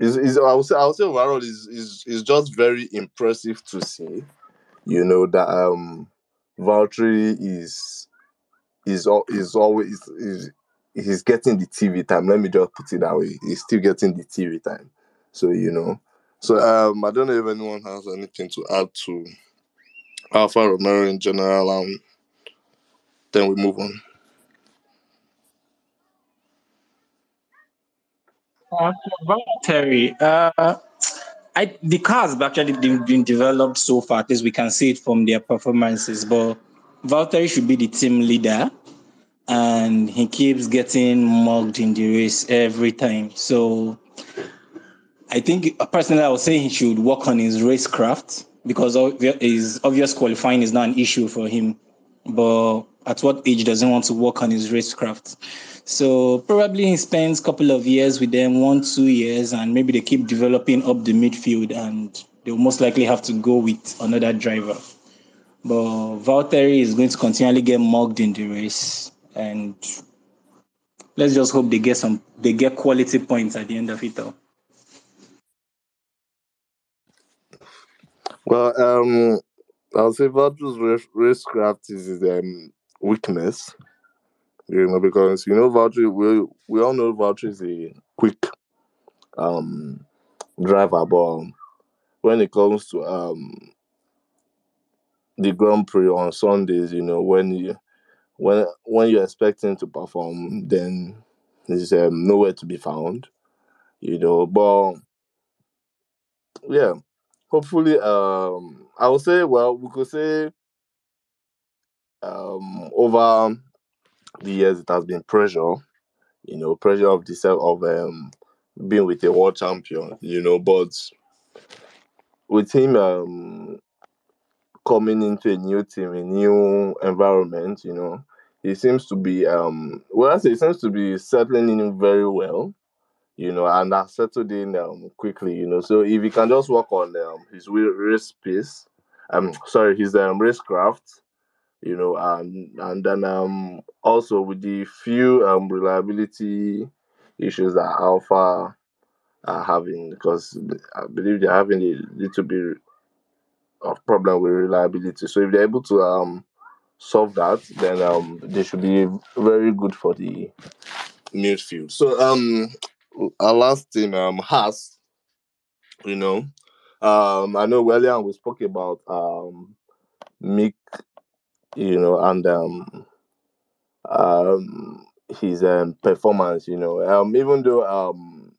is is I would say I would say overall is is is just very impressive to see, you know, that um, Valtteri is is is always is he's getting the T V time. Let me just put it that way. He's still getting the T V time. So you know, so um, I don't know if anyone has anything to add to Alfa Romeo in general, and then we move on. Uh, Valtteri, uh, I, the cars have actually been developed so far, at least we can see it from their performances, but Valtteri should be the team leader, and he keeps getting mugged in the race every time. So I think, personally, I would say he should work on his racecraft, because his obvious qualifying is not an issue for him, but at what age doesn't want to work on his racecraft? So probably he spends a couple of years with them, one, two years, and maybe they keep developing up the midfield, and they'll most likely have to go with another driver. But Valtteri is going to continually get mugged in the race, and let's just hope they get some, they get quality points at the end of it all. Well, um, I'll say Valtteri's racecraft is his um, weakness. You know, because, you know, Valtteri, we, we all know Valtteri is a quick um, driver, but when it comes to um, the Grand Prix on Sundays, you know, when you when when you're expecting to perform, then there's um, nowhere to be found, you know. But yeah, hopefully, um, I would say, well, we could say, um, over the years it has been pressure, you know, pressure of the self of um being with a world champion, you know, but with him um coming into a new team, a new environment, you know, he seems to be um well, I say he seems to be settling in very well, you know, and has settled in um quickly, you know. So if he can just work on um his race pace, um sorry, his um racecraft, you know, and and then um also with the few um reliability issues that Alpha are having, because I believe they're having a little bit of problem with reliability. So if they're able to um solve that, then um they should be very good for the midfield. So um our last team, um Haas, you know, um I know earlier we spoke about um Mick, you know, and um um his um, performance, you know, um, even though um,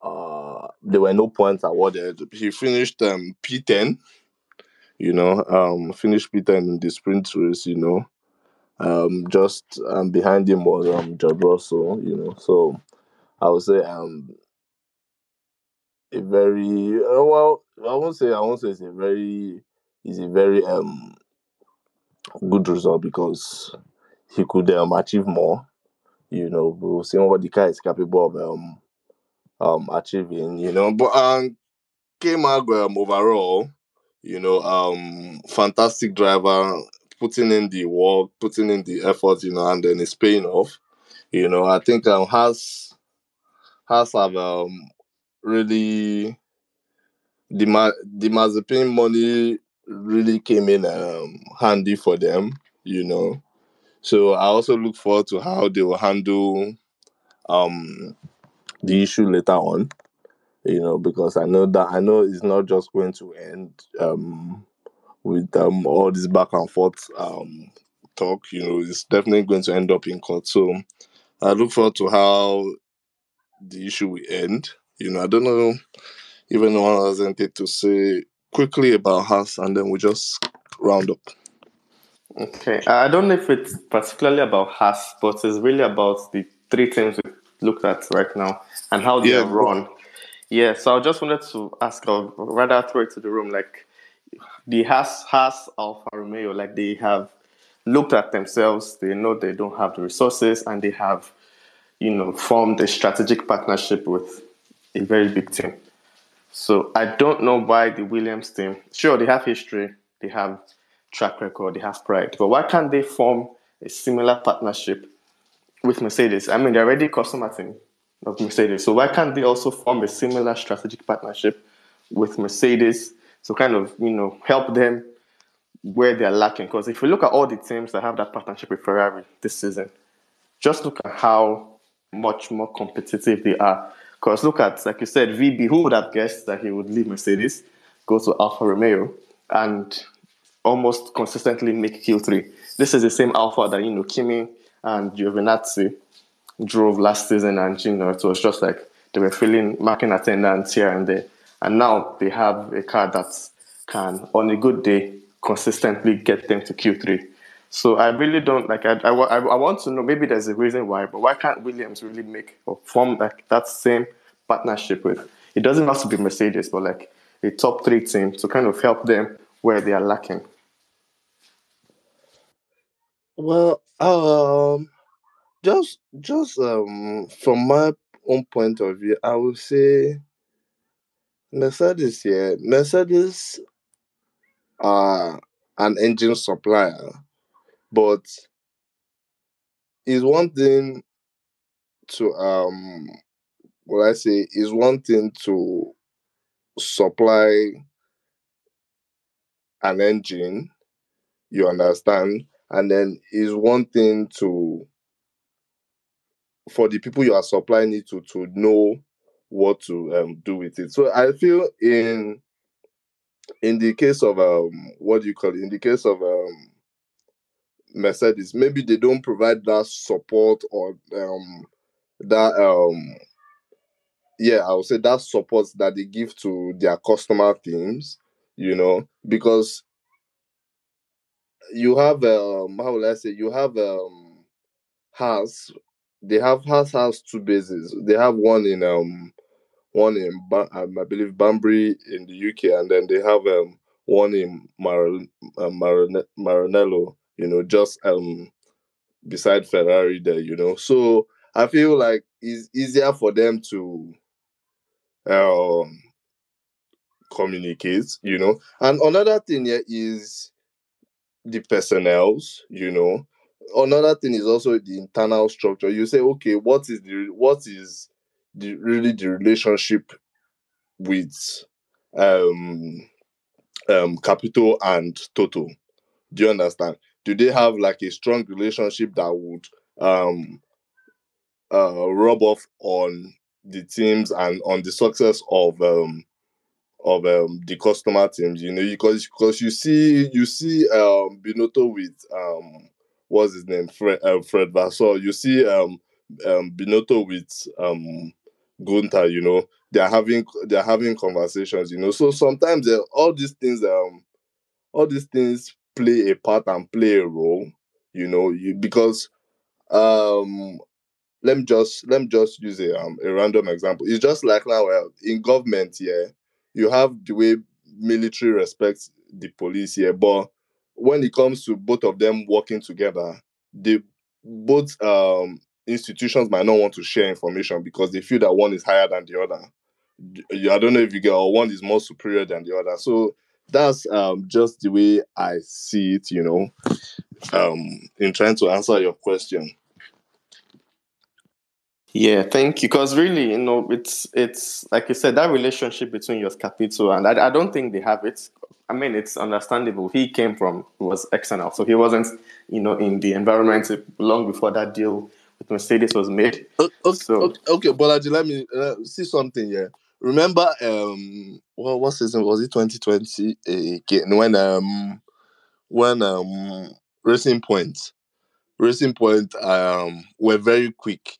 uh, there were no points awarded, he finished um, P ten, you know, um, finished P ten in the sprint race, you know, um, just um, behind him was um, George Russell, you know. So I would say um, a very uh, well, I won't say I won't say it's a very, it's a very um good result, because he could um, achieve more, you know. We'll see what the car is capable of um, um, achieving, you know. But um, K Mag um, overall, you know, um, fantastic driver, putting in the work, putting in the effort, you know, and then it's paying off, you know. I think um, Haas, Haas have um, really, the Ma- the Mazepin money really came in um, handy for them, you know. So I also look forward to how they will handle um, the issue later on, you know, because I know that I know it's not just going to end um, with um, all this back and forth um, talk. You know, it's definitely going to end up in court. So I look forward to how the issue will end. You know, I don't know if anyone has anything to say quickly about Haas, and then we just round up. Okay, I don't know if it's particularly about Haas, but it's really about the three teams we looked at right now and how they yeah. have run. Yeah, so I just wanted to ask, or rather throw it to the room, like the Haas, Haas Alfa Romeo, like they have looked at themselves, they know they don't have the resources, and they have, you know, formed a strategic partnership with a very big team. So I don't know why the Williams team, sure, they have history, they have track record, they have pride, but why can't they form a similar partnership with Mercedes? I mean, they're already customer team of Mercedes, so why can't they also form a similar strategic partnership with Mercedes to kind of, you know, help them where they're lacking? Because if you look at all the teams that have that partnership with Ferrari this season, just look at how much more competitive they are. Because look at, like you said, V B, who would have guessed that he would leave Mercedes, go to Alfa Romeo, and almost consistently make Q three. This is the same Alpha that, you know, Kimi and Giovinazzi drove last season, and, you know, it was just like they were filling marking attendance here and there. And now they have a car that can, on a good day, consistently get them to Q three. So I really don't, like, I, I, I want to know, maybe there's a reason why, but why can't Williams really make or form like that same partnership with, it doesn't have to be Mercedes, but like a top three team to kind of help them where they are lacking? Well, um, just just um, from my own point of view, I would say Mercedes here. Yeah. Mercedes are an engine supplier, but is one thing to um, what I say is one thing to supply an engine, you understand, and then is one thing to for the people you are supplying it to to know what to um, do with it. So I feel in in the case of um, what do you call it? In the case of um, Mercedes, maybe they don't provide that support or um, that um, yeah, I would say that support that they give to their customer teams, you know, because you have um, how will I say? You have um, Haas. They have Haas has two bases. They have one in um. one in, I believe, Banbury in the U K, and then they have um, one in Mar- uh, Marine- Maranello, you know, just um, beside Ferrari there, you know. So I feel like it's easier for them to um, communicate, you know. And another thing here is the personnels, you know. Another thing is also the internal structure. You say, okay, what is the, what is, The, really the relationship with um um Capito and Toto? Do you understand? Do they have like a strong relationship that would um uh rub off on the teams and on the success of um of um the customer teams? You know, because because you see you see um Binotto with um what's his name Fred uh, Fred Vasseur. You see um um Binotto with um. Gunther, you know, they're having they're having conversations, you know. So sometimes all these things, um, all these things play a part and play a role, you know. You, because, um, let me just let me just use a um a random example. It's just like now uh, in government, yeah, you have the way military respects the police here, yeah, but when it comes to both of them working together, they both um. institutions might not want to share information because they feel that one is higher than the other. I don't know if you get, or one is more superior than the other. So that's um, just the way I see it, you know, um, in trying to answer your question. Yeah, thank you. Because really, you know, it's, it's like you said, that relationship between Jost Capito, and I, I don't think they have it. I mean, it's understandable. He came from, he was external. So he wasn't, you know, in the environment long before that deal with Mercedes was made. Okay, so. okay, okay Bolaji, let me uh, see something here. Remember, um, what what season was it? Twenty twenty again when um when um Racing Point, Racing Point um were very quick.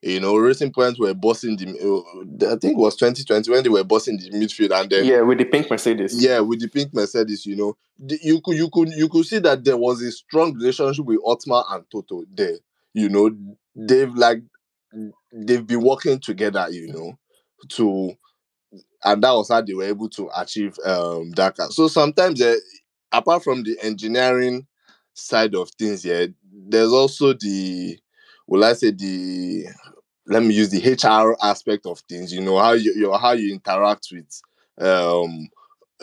You know, Racing Point were bossing the. I think it was twenty twenty when they were bossing the midfield, and then yeah, with the pink Mercedes. Yeah, with the pink Mercedes. You know, the, you could you could you could see that there was a strong relationship with Otmar and Toto there. You know, they've like they've been working together, you know, to, and that was how they were able to achieve um, Dakar. So sometimes, uh, apart from the engineering side of things, yeah, there's also the, will I say the, let me use the H R aspect of things. You know, how you, you how you interact with, um,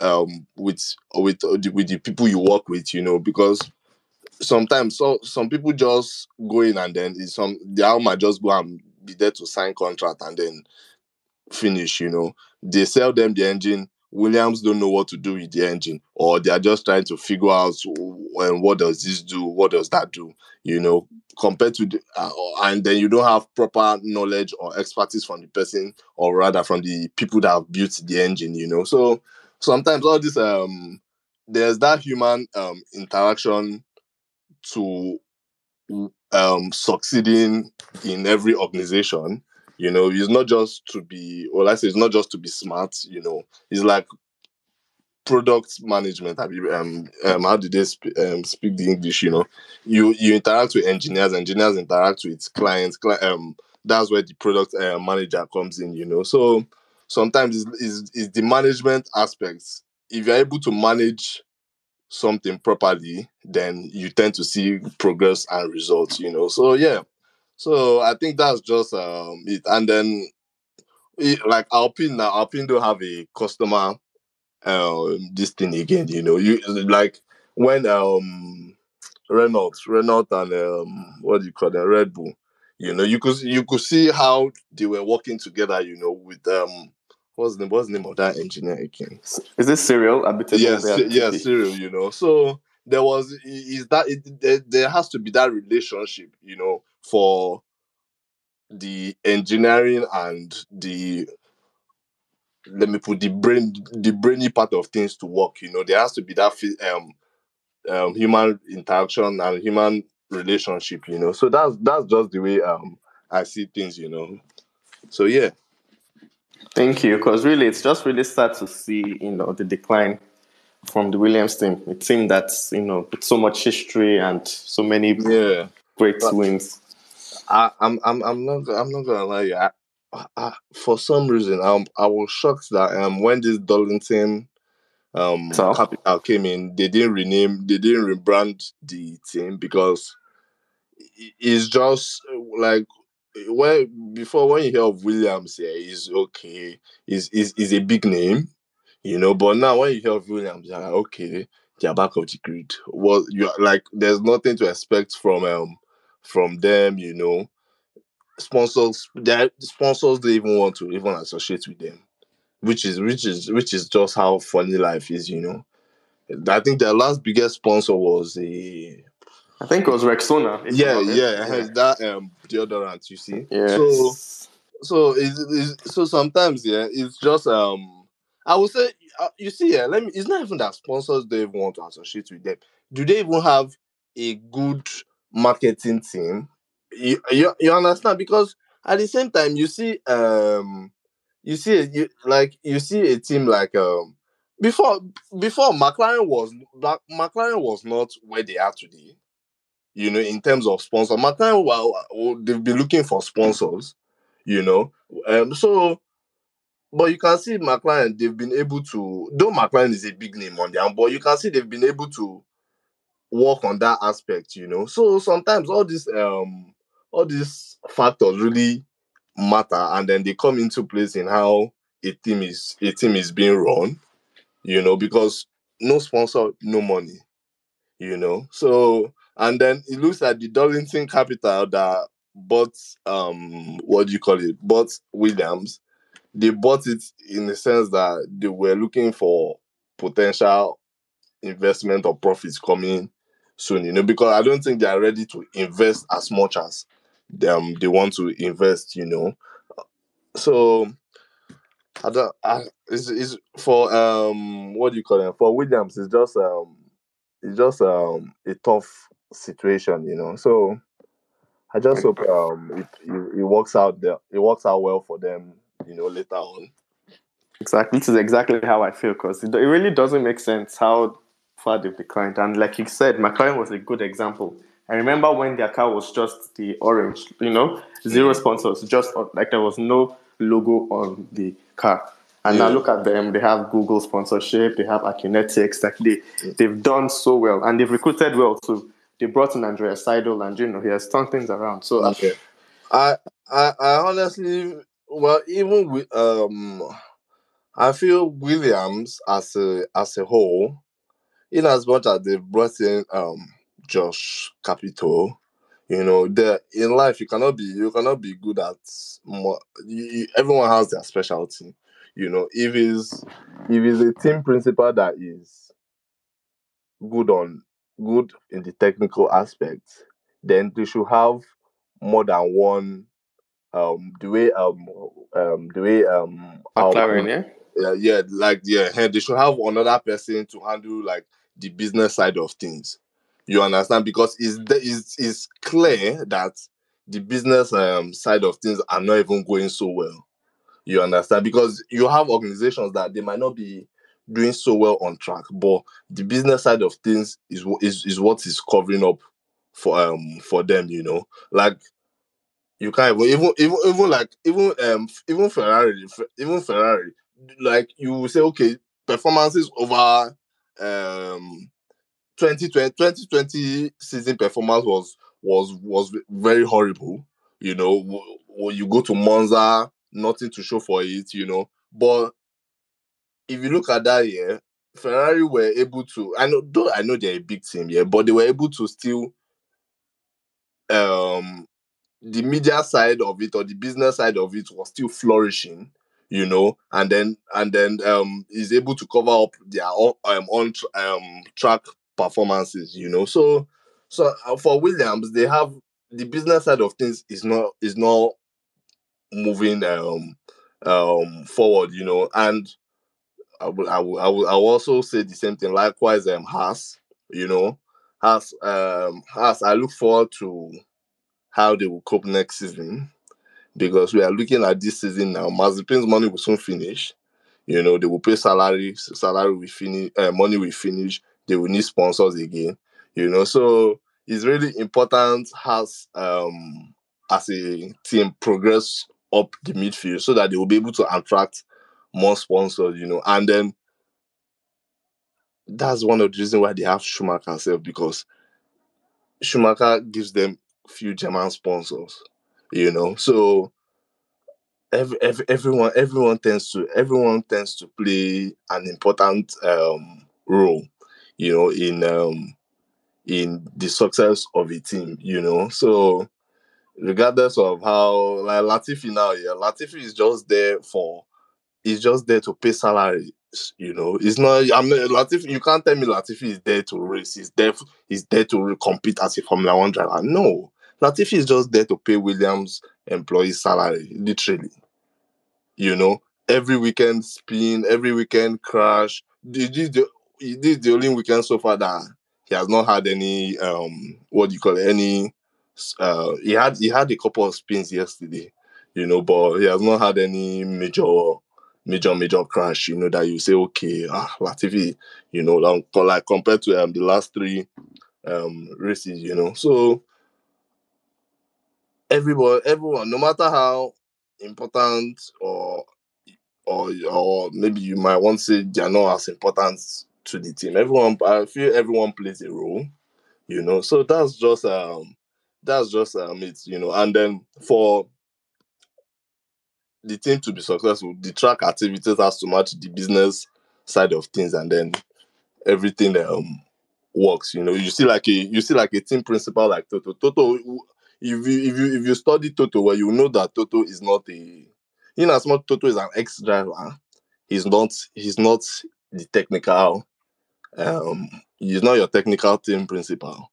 um, with with with the people you work with, you know, because. Sometimes, so some people just go in and then some the arm might just go and be there to sign contract and then finish. You know, they sell them the engine. Williams don't know what to do with the engine, or they are just trying to figure out when what does this do, what does that do. You know, compared to the, uh, and then you don't have proper knowledge or expertise from the person, or rather from the people that have built the engine. You know, so sometimes all this um there's that human um interaction to um, succeeding in every organization. You know, it's not just to be, well, I say it's not just to be smart, you know, it's like product management. I mean, um, um, how do they sp- um, speak the English, you know? You you interact with engineers, engineers interact with clients, cli- um, that's where the product uh, manager comes in, you know? So sometimes it's, it's, it's the management aspects. If you're able to manage something properly, then you tend to see progress and results, you know. So yeah, so I think that's just um it. And then it, like Alpine now, Alpine don't have a customer um this thing again, you know. You like when um Renault, Renault and um what do you call that Red Bull, you know, you could you could see how they were working together, you know, with um. What's the, what's the name of that engineer again? Is this Cyril? Yes, yeah, Cyril, you know. So there was, is that, it, there, there has to be that relationship, you know, for the engineering and the let me put the brain, the brainy part of things to work. You know, there has to be that um, um, human interaction and human relationship. You know, so that's that's just the way um I see things. You know, so yeah. Thank you, because really, it's just really sad to see, you know, the decline from the Williams team. It seemed that, you know, with so much history and so many yeah. great but wins. I, I'm I'm I'm not I'm not gonna lie, I, I, for some reason um I was shocked that um when this Darlington um so? Capital came in, they didn't rename, they didn't rebrand the team, because it's just like, well, before, when you hear of Williams, yeah, is okay, is is is a big name, you know. But now when you hear of Williams, yeah, okay, they're back of the grid. Well, you like, there's nothing to expect from um from them, you know. Sponsors, that sponsors, they even want to even associate with them, which is which is which is just how funny life is, you know. I think their last biggest sponsor was a. I think it was Rexona. Yeah, yeah, it has that um, deodorant, you see. Yeah. So, so it's, it's, so sometimes, yeah, it's just um, I would say, uh, you see, yeah, let me. It's not even that sponsors they even want to associate with them. Do they even have a good marketing team? You, you, you understand? Because at the same time, you see, um, you see, you like you see a team like um, before before McLaren was McLaren was not where they are today. You know, in terms of sponsor, McLaren, well, they've been looking for sponsors, you know. Um, so, but you can see McLaren, they've been able to, though McLaren is a big name on them, but you can see they've been able to work on that aspect, you know. So sometimes all these, um, all these factors really matter, and then they come into place in how a team is, a team is being run, you know, because no sponsor, no money, you know. So. And then it looks like the Darlington Capital that bought, um, what do you call it? Bought Williams. They bought it in the sense that they were looking for potential investment or profits coming soon, you know, because I don't think they are ready to invest as much as them they want to invest, you know. So I don't. I, it's, it's for um, what do you call it? For Williams, it's just um, it's just um, a tough situation, you know. So I just hope um it, it, it works out there it works out well for them, you know, later on. Exactly, this is exactly how I feel, because it, it really doesn't make sense how far they've declined. And like you said, McLaren was a good example. I remember when their car was just the orange, you know, zero sponsors, just like there was no logo on the car. And yeah. Now look at them. They have Google sponsorship. They have Akinetics. Like they, yeah. They've done so well, and they've recruited well too. They brought in Andrea Seidel, and you know he has turned things around. So okay. I, I, I honestly, well, even with, um, I feel Williams as a as a whole, in as much as they brought in um Jost Capito, you know, there in life you cannot be you cannot be good at more. You, everyone has their specialty. You know, if it's, if it's a team principal that is good on good in the technical aspects, then they should have more than one. Um, the way um, um the way um, McLaren, yeah, yeah, yeah, like yeah, they should have another person to handle like the business side of things. You understand? Because it's it's, it's clear that the business um side of things are not even going so well. You understand? Because you have organizations that they might not be doing so well on track, but the business side of things is is, is what is covering up for um for them. You know, like you can't even even even like even um even Ferrari even Ferrari like you will say, okay, performances over um twenty twenty season performance was was was very horrible. You know, when you go to Monza. Nothing to show for it, you know. But if you look at that year, Ferrari were able to. I know, though I know they're a big team, yeah, but they were able to still. Um, the media side of it or the business side of it was still flourishing, you know, and then and then um is able to cover up their um on um track performances, you know. So so for Williams, they have the business side of things is not is not. moving um um, forward, you know. And I will, I will, I will, I will also say the same thing. Likewise, um, Haas, you know, Haas, um, Haas. I look forward to how they will cope next season, because we are looking at this season now. Mazepin's money will soon finish. You know, they will pay salary. Salary will finish. Uh, money will finish. They will need sponsors again. You know, so it's really important as um as a team progress up the midfield so that they will be able to attract more sponsors. You know, and then that's one of the reasons why they have Schumacher himself, because Schumacher gives them few German sponsors. You know, so every, every, everyone everyone tends to everyone tends to play an important um, role, you know, in um, in the success of a team. You know, so regardless of how, like Latifi now, yeah, Latifi is just there for, is just there to pay salaries. You know, it's not. I'm not, Latifi. You can't tell me Latifi is there to race. He's there. He's there to compete as a Formula One driver. No. Latifi is just there to pay Williams' employees' salary, literally. You know, every weekend spin, every weekend crash. This is the, this is the only weekend so far that he has not had any, um, what do you call it, any, uh, he had he had a couple of spins yesterday, you know, but he has not had any major, major, major crash, you know, that you say, okay, ah, Latifi, you know, like, like compared to um, the last three um, races, you know, so... Everyone, everyone, no matter how important or or or maybe you might want to say they're not as important to the team. Everyone, I feel everyone plays a role, you know. So that's just um that's just um it, you know. And then for the team to be successful, the track activities has to match the business side of things, and then everything um works, you know. You see like a you see like a team principal like Toto. Toto. If you if you if you study Toto, well, you know that Toto is not a, in as much Toto is an ex-driver, he's not he's not the technical, um, he's not your technical team principal,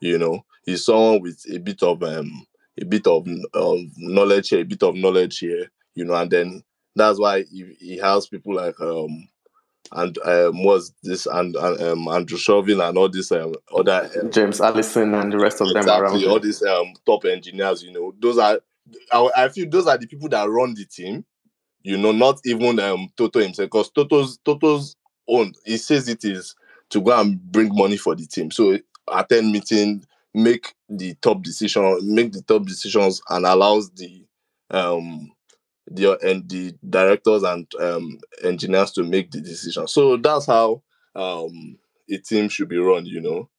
you know. He's someone with a bit of um a bit of of knowledge here, a bit of knowledge here, you know. And then that's why he, he has people like um and um, was this and, and um, Andrew Chauvin and all this um, other um, James Allison and the rest of exactly, them around all these um, top engineers, you know. Those are I, I feel those are the people that run the team, you know, not even um, Toto himself, because Toto's Toto's own, he says it is to go and bring money for the team. So attend meeting, make the top decision, make the top decisions, and allows the um. The, and the directors and um, engineers to make the decision. So that's how um, a team should be run, you know.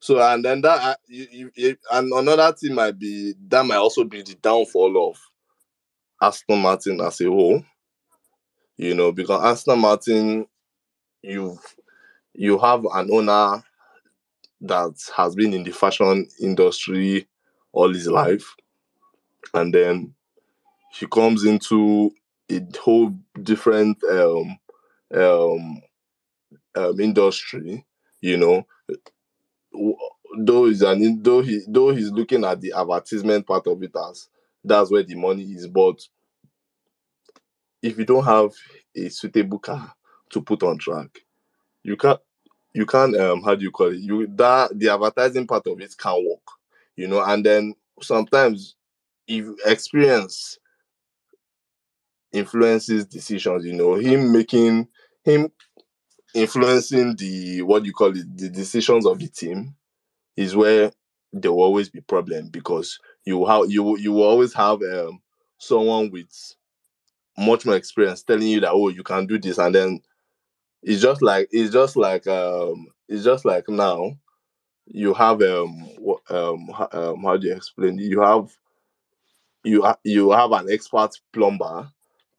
So and then that uh, you, you, and another thing might be that might also be the downfall of Aston Martin as a whole, you know, because Aston Martin, you you have an owner that has been in the fashion industry all his life, and then he comes into a whole different um, um, um, industry, you know. Though he's an, though he though he's looking at the advertisement part of it as that's where the money is, but if you don't have a suitable car to put on track, you can't you can't um how do you call it? You that the advertising part of it can't work, you know. And then sometimes if experience influences decisions, you know, him making him influencing the what you call it the decisions of the team is where there will always be problem, because you how you you will always have um, someone with much more experience telling you that, oh, you can do this, and then it's just like it's just like um it's just like now you have um um, um how do you explain it? you have you you have an expert plumber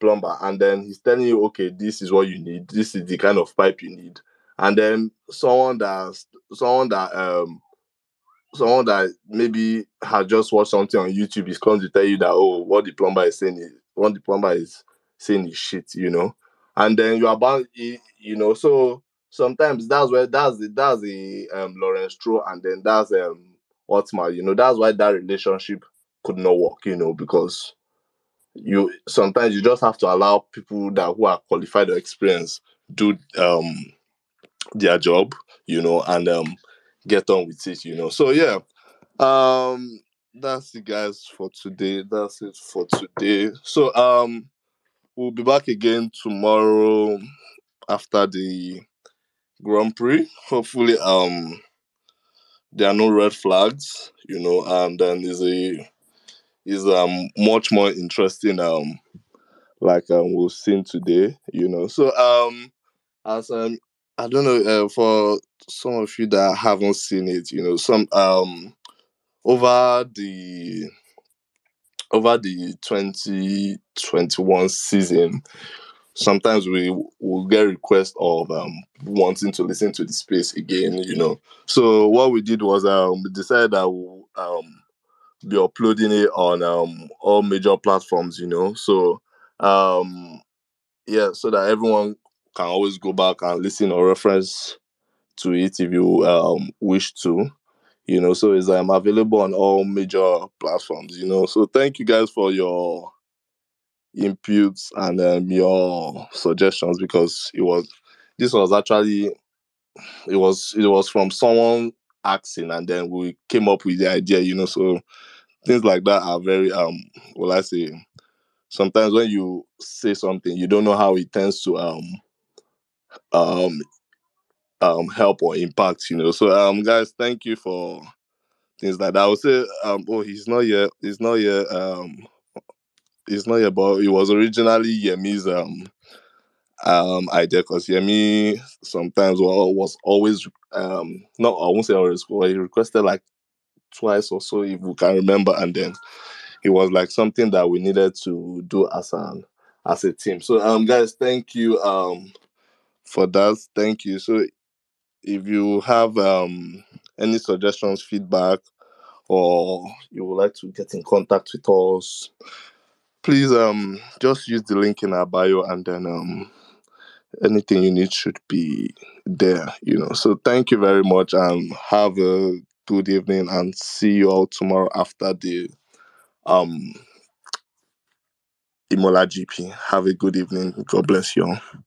plumber and then he's telling you, okay, this is what you need, this is the kind of pipe you need, and then someone that someone that um someone that maybe had just watched something on YouTube is going to tell you that, oh, what the plumber is saying is what the plumber is saying is shit, you know. And then you are bound, you know. So sometimes that's where that's the that's the um Lawrence Stroll, and then that's um Otmar, you know. That's why that relationship could not work, you know, because you sometimes you just have to allow people that who are qualified or experienced do um their job, you know, and um get on with it, you know. So yeah, um that's it, guys, for today. That's it for today. So um we'll be back again tomorrow after the Grand Prix. Hopefully um there are no red flags, you know, and then is a is um much more interesting um like um, we've seen today, you know. So um as um I don't know, uh, for some of you that haven't seen it, you know, some um over the over the twenty twenty-one season, sometimes we will get requests of um, wanting to listen to the space again, you know. So what we did was um, we decided that we'll um, be uploading it on um, all major platforms, you know. So, um, yeah, so that everyone can always go back and listen or reference to it if you um, wish to, you know. So it's um, available on all major platforms, you know. So thank you guys for your inputs and um, your suggestions, because it was this was actually it was it was from someone asking, and then we came up with the idea, you know. So things like that are very um well I say sometimes when you say something, you don't know how it tends to um um um help or impact, you know. So um guys, thank you for things like that. I would say um oh he's not here he's not here um It's not here, but it was originally Yemi's um, um, idea, because Yemi sometimes well, was always, um, no, I won't say always, but he requested like twice or so, if we can remember, and then it was like something that we needed to do as an as a team. So, um, guys, thank you um for that. Thank you. So, if you have um any suggestions, feedback, or you would like to get in contact with us, please um just use the link in our bio, and then um anything you need should be there, you know. So thank you very much, and have a good evening, and see you all tomorrow after the um Imola G P. Have a good evening. God bless you all.